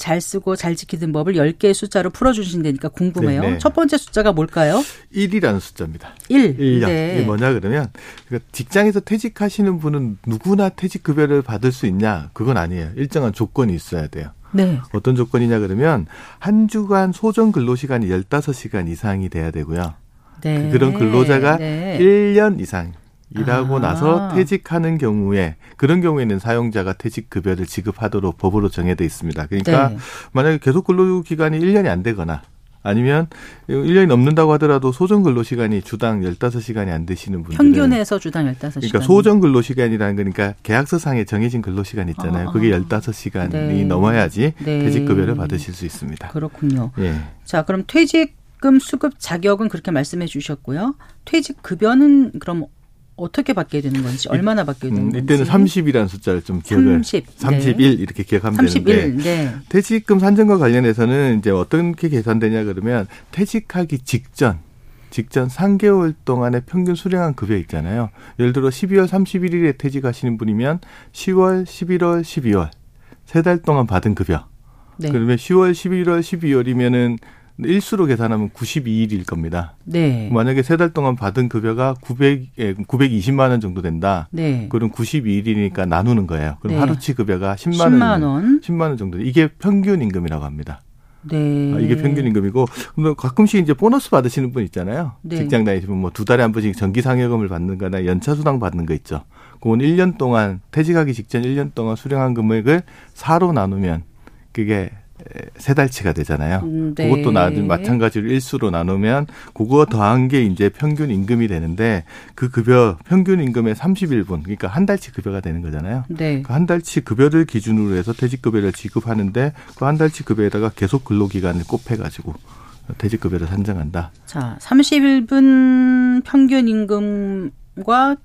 잘 쓰고 잘 지키는 법을 10개의 숫자로 풀어주신다니까 궁금해요. 네네. 첫 번째 숫자가 뭘까요? 1이라는 숫자입니다. 1. 1년. 네. 이게 뭐냐 그러면 직장에서 퇴직하시는 분은 누구나 퇴직급여를 받을 수 있냐? 그건 아니에요. 일정한 조건이 있어야 돼요. 네. 어떤 조건이냐 그러면 한 주간 소정 근로시간이 15시간 이상이 돼야 되고요. 네. 그런 근로자가 네. 1년 이상 일하고 나서 퇴직하는 경우에 그런 경우에는 사용자가 퇴직급여를 지급하도록 법으로 정해져 있습니다. 그러니까 네. 만약에 계속 근로기간이 1년이 안 되거나 아니면 1년이 넘는다고 하더라도 소정 근로시간이 주당 15시간이 안 되시는 분들은. 평균에서 주당 15시간. 그러니까 소정 근로시간이라는 거니까 계약서상에 정해진 근로시간 있잖아요. 그게 15시간이 네. 넘어야지 네. 퇴직급여를 받으실 수 있습니다. 그렇군요. 예. 자, 그럼 퇴직금 수급 자격은 그렇게 말씀해 주셨고요. 퇴직급여는 그럼 어떻게 받게 되는 건지, 얼마나 받게 되는 건지. 이때는 30이라는 숫자를 좀 기억을. 31 네. 이렇게 기억하면 31, 되는데. 네. 퇴직금 산정과 관련해서는 이제 어떻게 계산되냐 그러면 퇴직하기 직전 3개월 동안의 평균 수령한 급여 있잖아요. 예를 들어 12월 31일에 퇴직하시는 분이면 10월, 11월, 12월 3달 동안 받은 급여. 네. 그러면 10월, 11월, 12월이면은 일수로 계산하면 92일일 겁니다. 네. 만약에 3달 동안 받은 급여가 920만 원 정도 된다. 네. 그럼 92일이니까 나누는 거예요. 그럼 네. 하루치 급여가 10만 원 정도. 이게 평균 임금이라고 합니다. 네. 이게 평균 임금이고 가끔씩 이제 보너스 받으시는 분 있잖아요. 네. 직장 다니시면 뭐 2달에 한 번씩 정기상여금을 받는 거나 연차수당 받는 거 있죠. 그건 1년 동안 퇴직하기 직전 1년 동안 수령한 금액을 4로 나누면 그게 3달치가 되잖아요. 네. 그것도 마찬가지로 일수로 나누면 그거 더한 게 이제 평균 임금이 되는데 그 급여 평균 임금의 31분 그러니까 한 달치 급여가 되는 거잖아요. 네. 그 한 달치 급여를 기준으로 해서 퇴직급여를 지급하는데 그 한 달치 급여에다가 계속 근로기간을 곱해가지고 퇴직급여를 산정한다. 자, 31분 평균 임금과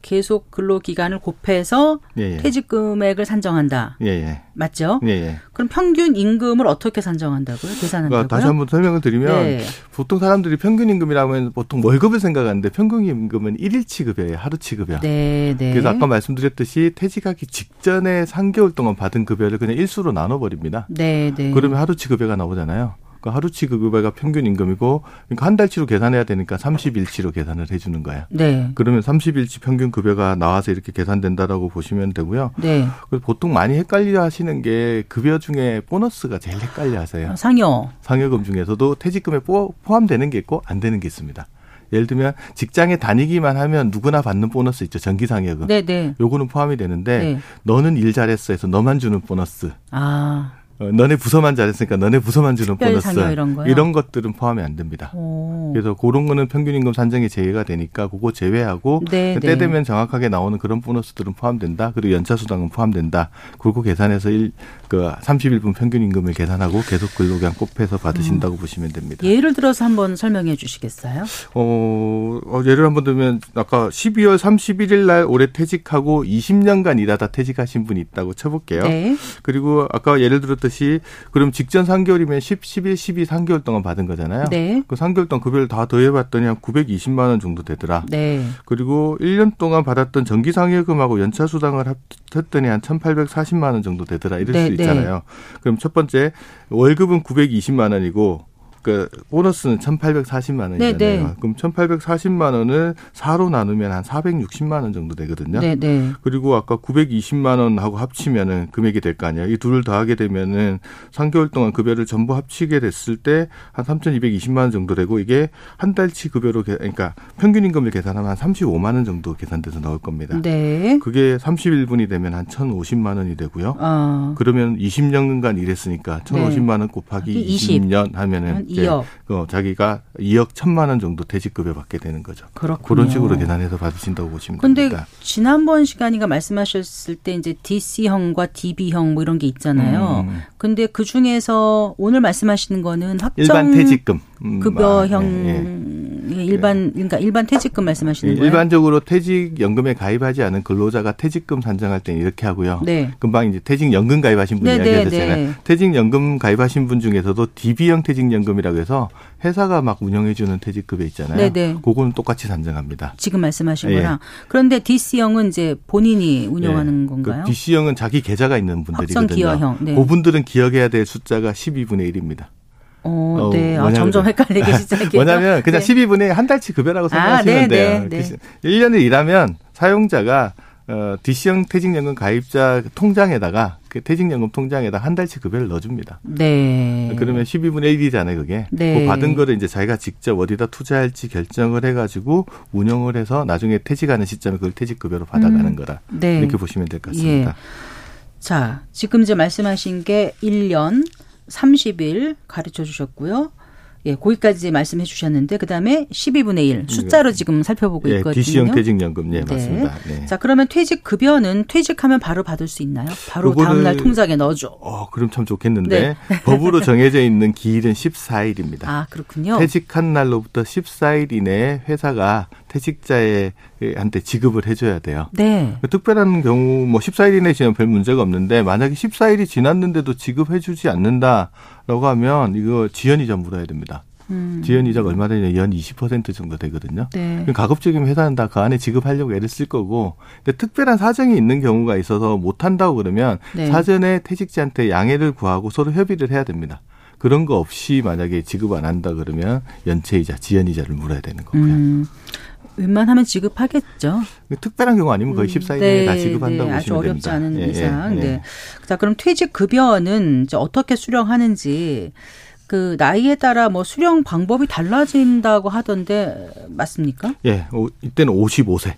계속 근로기간을 곱해서 예예. 퇴직금액을 산정한다. 예예. 맞죠? 예예. 그럼 평균 임금을 어떻게 산정한다고요? 계산한다고요? 그러니까 다시 한번 설명을 드리면 네. 보통 사람들이 평균 임금이라면 보통 월급을 생각하는데 평균 임금은 1일치 급여예요. 하루치 급여. 네, 네. 그래서 아까 말씀드렸듯이 퇴직하기 직전에 3개월 동안 받은 급여를 그냥 일수로 나눠버립니다. 네, 네. 그러면 하루치 급여가 나오잖아요. 하루치 급여가 평균 임금이고 그러니까 한 달치로 계산해야 되니까 30일치로 계산을 해 주는 거예요. 네. 그러면 30일치 평균 급여가 나와서 이렇게 계산된다라고 보시면 되고요. 네. 보통 많이 헷갈려 하시는 게 급여 중에 보너스가 제일 헷갈려 하세요. 상여금 중에서도 퇴직금에 포함되는 게 있고 안 되는 게 있습니다. 예를 들면 직장에 다니기만 하면 누구나 받는 보너스 있죠. 정기상여금. 네네. 요거는 포함이 되는데 네. 너는 일 잘했어 해서 너만 주는 보너스. 아. 너네 부서만 잘했으니까 너네 부서만 주는 보너스. 이런 것들은 포함이 안 됩니다. 오. 그래서 그런 거는 평균임금 산정이 제외가 되니까 그거 제외하고 네, 때 되면 정확하게 나오는 그런 보너스들은 포함된다. 그리고 연차수당은 포함된다. 그리고 계산해서 31분 평균임금을 계산하고 계속 근로 기간 곱해서 받으신다고 보시면 됩니다. 예를 들어서 한번 설명해 주시겠어요? 예를 한번 들면 아까 12월 31일 날 올해 퇴직하고 20년간 일하다 퇴직하신 분이 있다고 쳐볼게요. 네. 그리고 아까 예를 들었던 그럼 직전 3개월이면 10, 11, 12, 3개월 동안 받은 거잖아요. 네. 그 3개월 동안 급여를 다 더해봤더니 한 920만 원 정도 되더라. 네. 그리고 1년 동안 받았던 정기상여금하고 연차수당을 합쳤더니 한 1,840만 원 정도 되더라. 이럴 네, 수 있잖아요. 네. 그럼 첫 번째 월급은 920만 원이고 그러니까 보너스는 1,840만 원이잖아요. 네네. 그럼 1,840만 원을 4로 나누면 한 460만 원 정도 되거든요. 네네. 그리고 아까 920만 원하고 합치면은 금액이 될 거 아니에요. 이 둘을 더하게 되면은 3개월 동안 급여를 전부 합치게 됐을 때 한 3,220만 원 정도 되고 이게 한 달치 급여로 그러니까 평균 임금을 계산하면 한 35만 원 정도 계산돼서 나올 겁니다. 네. 그게 31분이 되면 한 1,050만 원이 되고요. 그러면 20년간 일했으니까 1,050만 원 곱하기 20년 하면은 2억. 자기가 2억 1,000만 원 정도 퇴직급여 받게 되는 거죠. 그렇군요. 그런 식으로 계산해서 받으신다고 보시면 됩니다. 그런데 지난번 시간이가 말씀하셨을 때 이제 DC형과 DB형 뭐 이런 게 있잖아요. 근데 그 중에서 오늘 말씀하시는 거는 확정 일반 퇴직금 급여형 예. 일반 퇴직금 말씀하시는 거예요? 일반적으로 퇴직 연금에 가입하지 않은 근로자가 퇴직금 산정할 때는 이렇게 하고요. 네. 금방 이제 퇴직 연금 가입하신 분 이야기하셨잖아요. 네. 퇴직 연금 가입하신 분 중에서도 DB형 퇴직 연금이라고 해서 회사가 막 운영해주는 퇴직급여 있잖아요. 네네. 그거는 똑같이 산정합니다. 지금 말씀하신 거랑. 그런데 DC형은 이제 본인이 운영하는 건가요? 그 DC형은 자기 계좌가 있는 분들이거든요. 확정기여형. 네. 그분들은 기억해야 될 숫자가 12분의 1입니다. 네. 점점 헷갈리기 시작해요. 뭐냐면 그냥 12분의 한 달치 급여라고 생각하시면 돼요. 1년을 일하면 사용자가 DC형 퇴직연금 가입자 통장에다가 퇴직연금 통장에다 한 달치 급여를 넣어줍니다. 네. 그러면 12분의 1이잖아요, 그게. 네. 그 받은 거를 이제 자기가 직접 어디다 투자할지 결정을 해가지고 운영을 해서 나중에 퇴직하는 시점에 그걸 퇴직급여로 받아가는 거라. 네. 이렇게 보시면 될 것 같습니다. 예. 자, 지금 이제 말씀하신 게 1년 30일 가르쳐 주셨고요. 예, 거기까지 말씀해 주셨는데 그다음에 12분의 1 숫자로 지금 살펴보고 있거든요. DC형 퇴직연금. 예, 맞습니다. 네. 자, 그러면 퇴직급여는 퇴직하면 바로 받을 수 있나요? 바로 다음 날 통장에 넣어줘. 그럼 참 좋겠는데. 네. 법으로 정해져 있는 기일은 14일입니다. 아, 그렇군요. 퇴직한 날로부터 14일 이내에 회사가 퇴직자한테 지급을 해줘야 돼요. 네. 특별한 경우 뭐 14일 이내에 지나면 별 문제가 없는데 만약에 14일이 지났는데도 지급해 주지 않는다라고 하면 이거 지연이자 물어야 됩니다. 지연이자가 얼마 되냐 연 20% 정도 되거든요. 네. 가급적이면 회사는 다 그 안에 지급하려고 애를 쓸 거고 근데 특별한 사정이 있는 경우가 있어서 못한다고 그러면 네. 사전에 퇴직자한테 양해를 구하고 서로 협의를 해야 됩니다. 그런 거 없이 만약에 지급 안 한다 그러면 연체이자, 지연이자를 물어야 되는 거고요. 웬만하면 지급하겠죠. 특별한 경우 아니면 거의 14일에 다 지급한다고 보시면 됩니다. 아주 어렵지 않은 이상. 네. 자, 그럼 퇴직급여는 이제 어떻게 수령하는지 그 나이에 따라 뭐 수령 방법이 달라진다고 하던데 맞습니까? 예, 이때는 55세.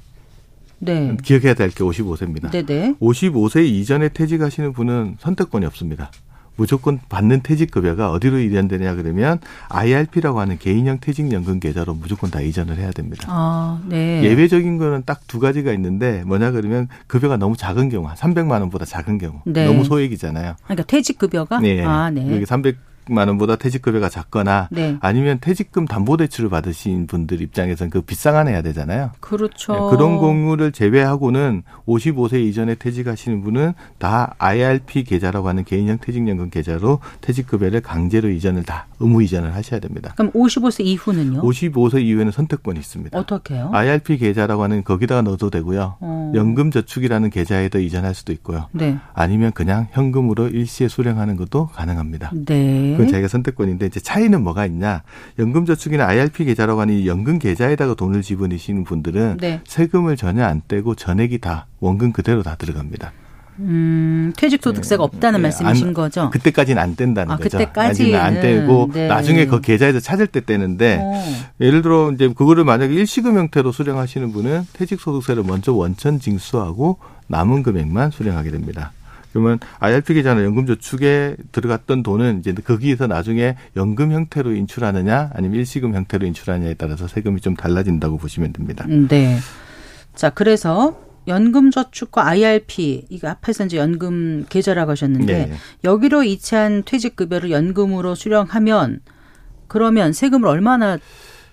네. 기억해야 될 게 55세입니다. 네네. 55세 이전에 퇴직하시는 분은 선택권이 없습니다. 무조건 받는 퇴직급여가 어디로 이전되냐 그러면 IRP라고 하는 개인형 퇴직연금 계좌로 무조건 다 이전을 해야 됩니다. 아, 네. 예외적인 거는 딱 두 가지가 있는데 뭐냐 그러면 급여가 너무 작은 경우, 300만 원보다 작은 경우. 네. 너무 소액이잖아요. 그러니까 퇴직급여가? 네. 아, 네. 여기 300만 원보다 퇴직급여가 작거나 네. 아니면 퇴직금 담보대출을 받으신 분들 입장에서는 그 비쌍한 해야 되잖아요. 그렇죠. 네. 그런 경우를 제외하고는 55세 이전에 퇴직하시는 분은 다 IRP 계좌라고 하는 개인형 퇴직연금 계좌로 퇴직급여를 강제로 이전을 다 의무 이전을 하셔야 됩니다. 그럼 55세 이후는요? 55세 이후에는 선택권이 있습니다. 어떻게 해요? IRP 계좌라고 하는 거기다가 넣어도 되고요. 연금저축이라는 계좌에도 이전할 수도 있고요. 네. 아니면 그냥 현금으로 일시에 수령하는 것도 가능합니다. 네. 그건 자기가 선택권인데 이제 차이는 뭐가 있냐. 연금저축이나 IRP 계좌라고 하는 이 연금 계좌에다가 돈을 집어넣으시는 분들은 네. 세금을 전혀 안 떼고 전액이 다 원금 그대로 다 들어갑니다. 퇴직소득세가 없다는 말씀이신 거죠? 그때까지는 안 뗀다는 거죠. 그때까지는 안 떼고 나중에 그 계좌에서 찾을 때 떼는데 예를 들어 이제 그거를 만약에 일시금 형태로 수령하시는 분은 퇴직소득세를 먼저 원천 징수하고 남은 금액만 수령하게 됩니다. 그러면 IRP 계좌나 연금저축에 들어갔던 돈은 이제 거기에서 나중에 연금 형태로 인출하느냐 아니면 일시금 형태로 인출하느냐에 따라서 세금이 좀 달라진다고 보시면 됩니다. 네. 자, 그래서 연금저축과 IRP, 이거 앞에서 이제 연금 계좌라고 하셨는데 네. 여기로 이체한 퇴직급여를 연금으로 수령하면 그러면 세금을 얼마나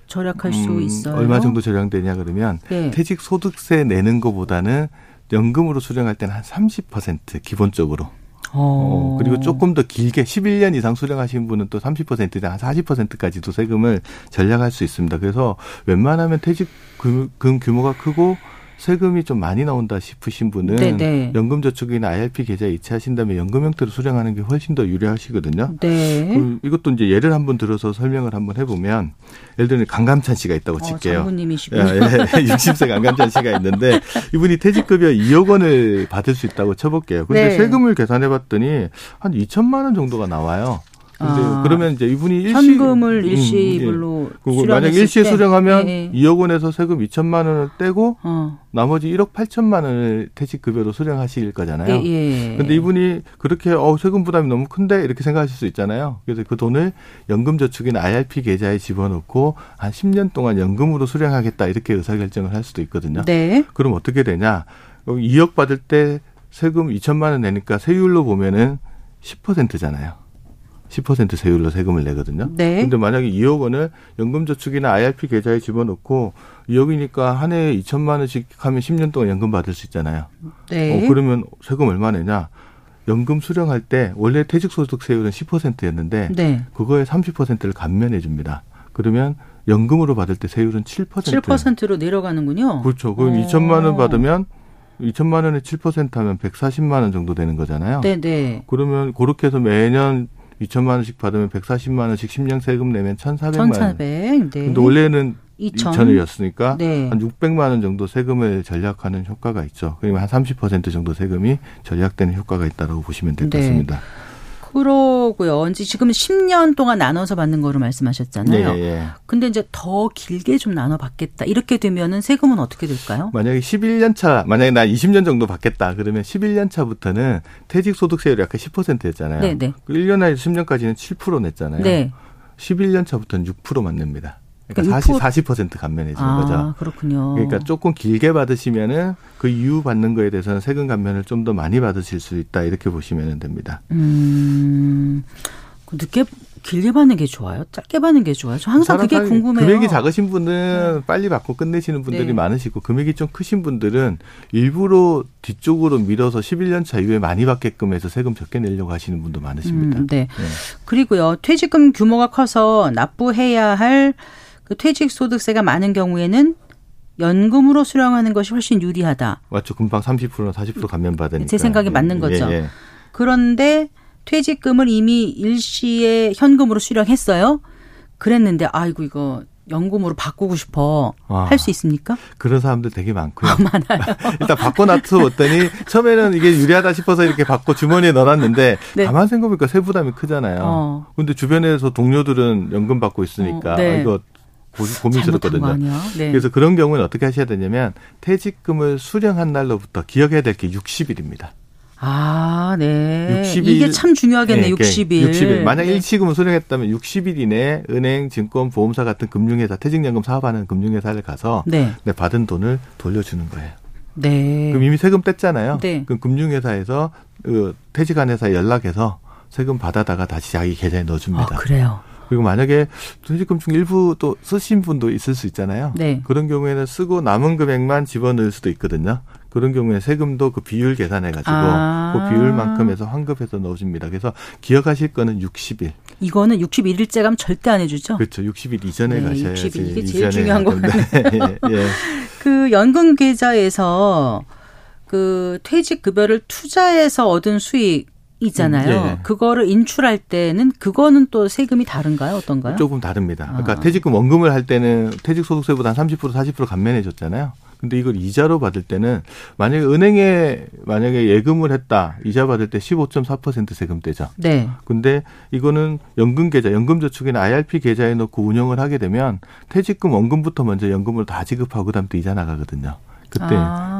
절약할 수 있어요? 얼마 정도 절약되냐 그러면 네. 퇴직소득세 내는 것보다는 연금으로 수령할 때는 한 30% 기본적으로. 그리고 조금 더 길게 11년 이상 수령하신 분은 또 30%에서 한 40%까지도 세금을 절약할 수 있습니다. 그래서 웬만하면 퇴직금 규모가 크고 세금이 좀 많이 나온다 싶으신 분은 네네. 연금저축이나 IRP 계좌에 이체하신다면 연금 형태로 수령하는 게 훨씬 더 유리하시거든요. 네. 이것도 이제 예를 한번 들어서 설명을 한번 해보면 예를 들면 강감찬 씨가 있다고 칠게요. 장군님이시군요. 60세 강감찬 씨가 있는데 이분이 퇴직급여 2억 원을 받을 수 있다고 쳐볼게요. 그런데 네. 세금을 계산해봤더니 한 2천만 원 정도가 나와요. 그러면 이제 이분이 일시. 현금을 일시불로. 예. 만약 일시에 수령하면 네. 2억 원에서 세금 2천만 원을 떼고 나머지 1억 8천만 원을 퇴직급여로 수령하실 거잖아요. 그런데 이분이 그렇게 세금 부담이 너무 큰데 이렇게 생각하실 수 있잖아요. 그래서 그 돈을 연금저축인 IRP 계좌에 집어넣고 한 10년 동안 연금으로 수령하겠다 이렇게 의사결정을 할 수도 있거든요. 네. 그럼 어떻게 되냐. 2억 받을 때 세금 2천만 원 내니까 세율로 보면은 10%잖아요. 10% 세율로 세금을 내거든요. 네. 근데 만약에 2억 원을 연금저축이나 IRP 계좌에 집어넣고 2억이니까 한 해에 2천만 원씩 하면 10년 동안 연금 받을 수 있잖아요. 네. 그러면 세금 얼마 내냐? 연금 수령할 때 원래 퇴직소득 세율은 10%였는데 네. 그거에 30%를 감면해 줍니다. 그러면 연금으로 받을 때 세율은 7%. 7%로 내려가는군요. 그렇죠. 그럼 2천만 원 받으면 2천만 원에 7% 하면 140만 원 정도 되는 거잖아요. 네네. 그러면 그렇게 해서 매년 2천만 원씩 받으면 140만 원씩 10년 세금 내면 1,400만 원. 네. 근데 원래는 2,000이었으니까 네. 한 600만 원 정도 세금을 절약하는 효과가 있죠. 그러면 한 30% 정도 세금이 절약되는 효과가 있다고 보시면 될 것 네. 같습니다. 그러고요. 이제 지금 10년 동안 나눠서 받는 거로 말씀하셨잖아요. 근데 이제 더 길게 좀 나눠 받겠다. 이렇게 되면은 세금은 어떻게 될까요? 만약에 11년 차, 만약에 나 20년 정도 받겠다. 그러면 11년 차부터는 퇴직소득세율이 아까 10%였잖아요. 1년에서 10년까지는 7% 냈잖아요. 11년 차부터는 6%만 냅니다. 그러니까 40% 감면해주는 거죠. 그렇군요. 그러니까 조금 길게 받으시면은 그 이후 받는 거에 대해서는 세금 감면을 좀 더 많이 받으실 수 있다 이렇게 보시면 됩니다. 늦게 길게 받는 게 좋아요? 짧게 받는 게 좋아요? 저 항상 그게 궁금해요. 금액이 작으신 분은 빨리 받고 끝내시는 분들이 네. 많으시고 금액이 좀 크신 분들은 일부러 뒤쪽으로 밀어서 11년 차 이후에 많이 받게끔 해서 세금 적게 내려고 하시는 분도 많으십니다. 네. 그리고요. 퇴직금 규모가 커서 납부해야 할 그 퇴직소득세가 많은 경우에는 연금으로 수령하는 것이 훨씬 유리하다. 맞죠. 금방 30%나 40% 감면받으니까. 제 생각이 맞는 거죠. 그런데 퇴직금을 이미 일시에 현금으로 수령했어요. 그랬는데 이거 연금으로 바꾸고 싶어. 할 수 있습니까? 그런 사람들 되게 많고요. 많아요. 일단 바꿔놨더니 처음에는 이게 유리하다 싶어서 이렇게 바꿔 주머니에 넣어놨는데 가만 생각해보니까 세부담이 크잖아요. 그런데 주변에서 동료들은 연금 받고 있으니까 이거 고민스럽거든요. 그래서 그런 경우는 어떻게 하셔야 되냐면 퇴직금을 수령한 날로부터 기억해야 될 게 60일입니다. 60일. 이게 참 중요하겠네. 60일. 만약 일시금을 수령했다면 60일 이내에 은행, 증권, 보험사 같은 금융회사, 퇴직연금 사업하는 금융회사를 가서 받은 돈을 돌려주는 거예요. 그럼 이미 세금 뗐잖아요. 그럼 금융회사에서 퇴직한 회사에 연락해서 세금 받아다가 다시 자기 계좌에 넣어줍니다. 그래요. 그리고 만약에 퇴직금 중 일부 또 쓰신 분도 있을 수 있잖아요. 그런 경우에는 쓰고 남은 금액만 집어넣을 수도 있거든요. 그런 경우에 세금도 그 비율 계산해가지고 그 비율만큼 해서 환급해서 넣어줍니다. 그래서 기억하실 거는 60일. 이거는 61일째 가면 절대 안 해주죠? 그렇죠. 60일 이전에 가셔야지. 60일. 이게 제일 중요한 거 같아요. 그 연금 계좌에서 그 퇴직급여를 투자해서 얻은 수익. 있잖아요. 그거를 인출할 때는 그거는 또 세금이 다른가요? 어떤가요? 조금 다릅니다. 그러니까 퇴직금 원금을 할 때는 퇴직소득세보다 한 30%, 40% 감면해 줬잖아요. 근데 이걸 이자로 받을 때는 만약에 은행에 만약에 예금을 했다. 이자 받을 때 15.4% 세금 떼죠. 네. 근데 이거는 연금 계좌, 연금 저축이나 IRP 계좌에 넣고 운영을 하게 되면 퇴직금 원금부터 먼저 연금으로 다 지급하고 그다음 또 이자 나가거든요.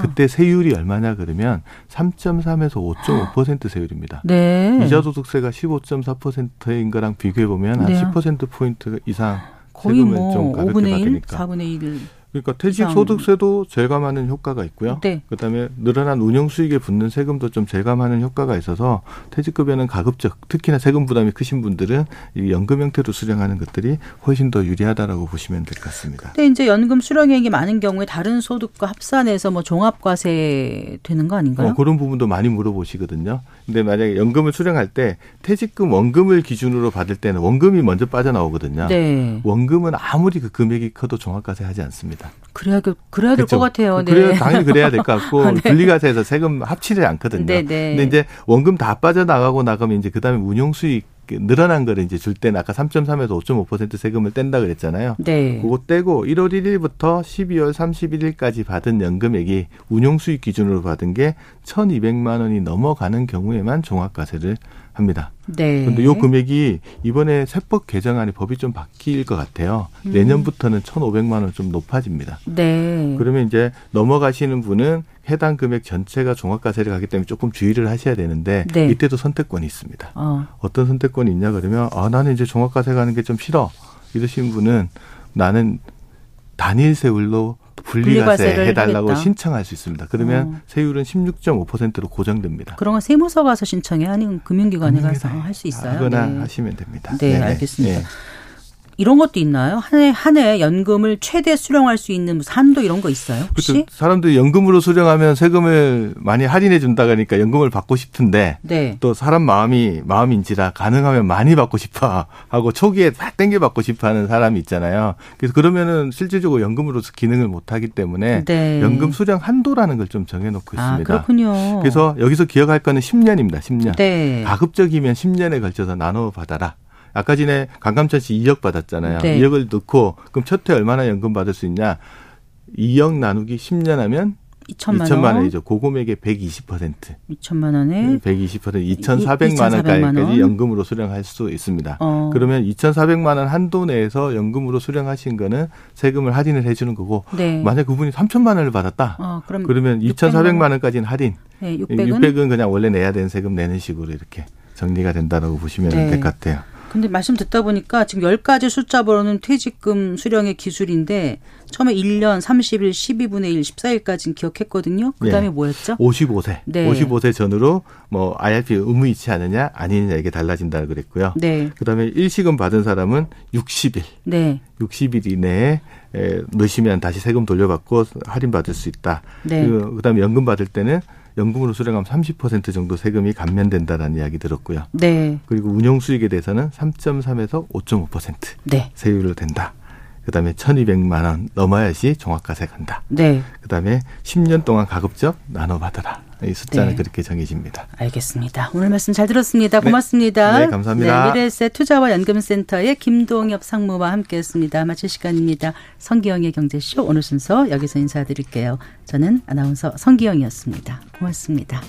그때 세율이 얼마냐 그러면 3.3에서 5.5% 세율입니다. 네. 이자 소득세가 15.4%인 거랑 비교해 보면 한 10% 포인트 이상 거의 세금을 뭐 좀 가볍게 5분의 1, 받으니까. 4분의 1. 그러니까 퇴직 소득세도 절감하는 효과가 있고요. 네. 그다음에 늘어난 운영 수익에 붙는 세금도 좀 절감하는 효과가 있어서 퇴직급여는 가급적 특히나 세금 부담이 크신 분들은 이 연금 형태로 수령하는 것들이 훨씬 더 유리하다라고 보시면 될 것 같습니다. 근데 이제 연금 수령액이 많은 경우에 다른 소득과 합산해서 뭐 종합과세 되는 거 아닌가요? 그런 부분도 많이 물어보시거든요. 근데 만약에 연금을 수령할 때 퇴직금 원금을 기준으로 받을 때는 원금이 먼저 빠져나오거든요. 네. 원금은 아무리 그 금액이 커도 종합과세하지 않습니다. 그래야 될 것 같아요. 네. 당연히 그래야 될 것 같고 네. 분리과세에서 세금 합치지 않거든요. 네, 네. 근데 이제 원금 다 빠져나가고 나가면 이제 그다음에 운용수익 늘어난 거를 이제 줄 때는 아까 3.3에서 5.5% 세금을 뗀다 그랬잖아요. 네. 그거 떼고 1월 1일부터 12월 31일까지 받은 연금액이 운용수익 기준으로 받은 게 1,200만 원이 넘어가는 경우에만 종합과세를 합니다. 네. 그런데 이 금액이 이번에 세법 개정안이 법이 좀 바뀔 것 같아요. 내년부터는 1,500만 원 좀 높아집니다. 네. 그러면 이제 넘어가시는 분은 해당 금액 전체가 종합과세를 가기 때문에 조금 주의를 하셔야 되는데 네. 이때도 선택권이 있습니다. 어떤 선택권이 있냐 그러면 나는 이제 종합과세 가는 게 좀 싫어 이러신 분은 나는 단일 세율로 분리과세 해달라고 하겠다. 신청할 수 있습니다. 그러면 세율은 16.5%로 고정됩니다. 그런 건 세무서 가서 신청해? 아니면 금융기관에 가서 할 수 있어요? 하거나 네. 하시면 됩니다. 네, 네네. 알겠습니다. 네. 이런 것도 있나요? 한 해 연금을 최대 수령할 수 있는 한도 이런 거 있어요? 혹시? 그렇죠. 사람들이 연금으로 수령하면 세금을 많이 할인해 준다 그러니까 연금을 받고 싶은데 네. 또 사람 마음인지라 가능하면 많이 받고 싶어 하고 초기에 다 땡겨 받고 싶어 하는 사람이 있잖아요. 그래서 그러면은 실질적으로 연금으로 기능을 못 하기 때문에 네. 연금 수령 한도라는 걸 좀 정해놓고 있습니다. 그렇군요. 그래서 여기서 기억할 거는 10년입니다. 10년. 네. 가급적이면 10년에 걸쳐서 나눠 받아라. 아까 전에 강감찬 씨 2억 받았잖아요. 네. 2억을 넣고 그럼 첫 해 얼마나 연금 받을 수 있냐. 2억 나누기 10년 하면 2천만 원이죠. 고금액의 120%. 2천만 원에. 120%. 2,400만 원까지 연금으로 수령할 수 있습니다. 그러면 2,400만 원 한도 내에서 연금으로 수령하신 거는 세금을 할인을 해 주는 거고 네. 만약 그분이 3천만 원을 받았다. 그러면 2,400만 원까지는 할인. 네, 600은 그냥 원래 내야 되는 세금 내는 식으로 이렇게 정리가 된다고 보시면 네. 될 것 같아요. 근데 말씀 듣다 보니까 지금 10가지 숫자로는 퇴직금 수령의 기술인데 처음에 1년, 30일, 12분의 1, 14일까지는 기억했거든요. 그다음에 네. 뭐였죠? 55세. 네. 55세 전으로 뭐 IRP 의무이체 하느냐 아니냐 이게 달라진다고 그랬고요. 네. 그다음에 일시금 받은 사람은 60일. 네. 60일 이내에 넣으시면 다시 세금 돌려받고 할인받을 수 있다. 네. 그다음에 연금 받을 때는 연금으로 수령하면 30% 정도 세금이 감면된다라는 이야기 들었고요. 네. 그리고 운용 수익에 대해서는 3.3에서 5.5% 네. 세율로 된다. 그다음에 1,200만 원 넘어야지 종합과세 간다. 네. 그다음에 10년 동안 가급적 나눠받아라. 이 숫자는 네. 그렇게 정해집니다. 알겠습니다. 오늘 말씀 잘 들었습니다. 고맙습니다. 네, 네 감사합니다. 네, 미래에셋 투자와 연금센터의 김동엽 상무와 함께했습니다. 마칠 시간입니다. 성기영의 경제쇼 오늘 순서 여기서 인사드릴게요. 저는 아나운서 성기영이었습니다. 고맙습니다.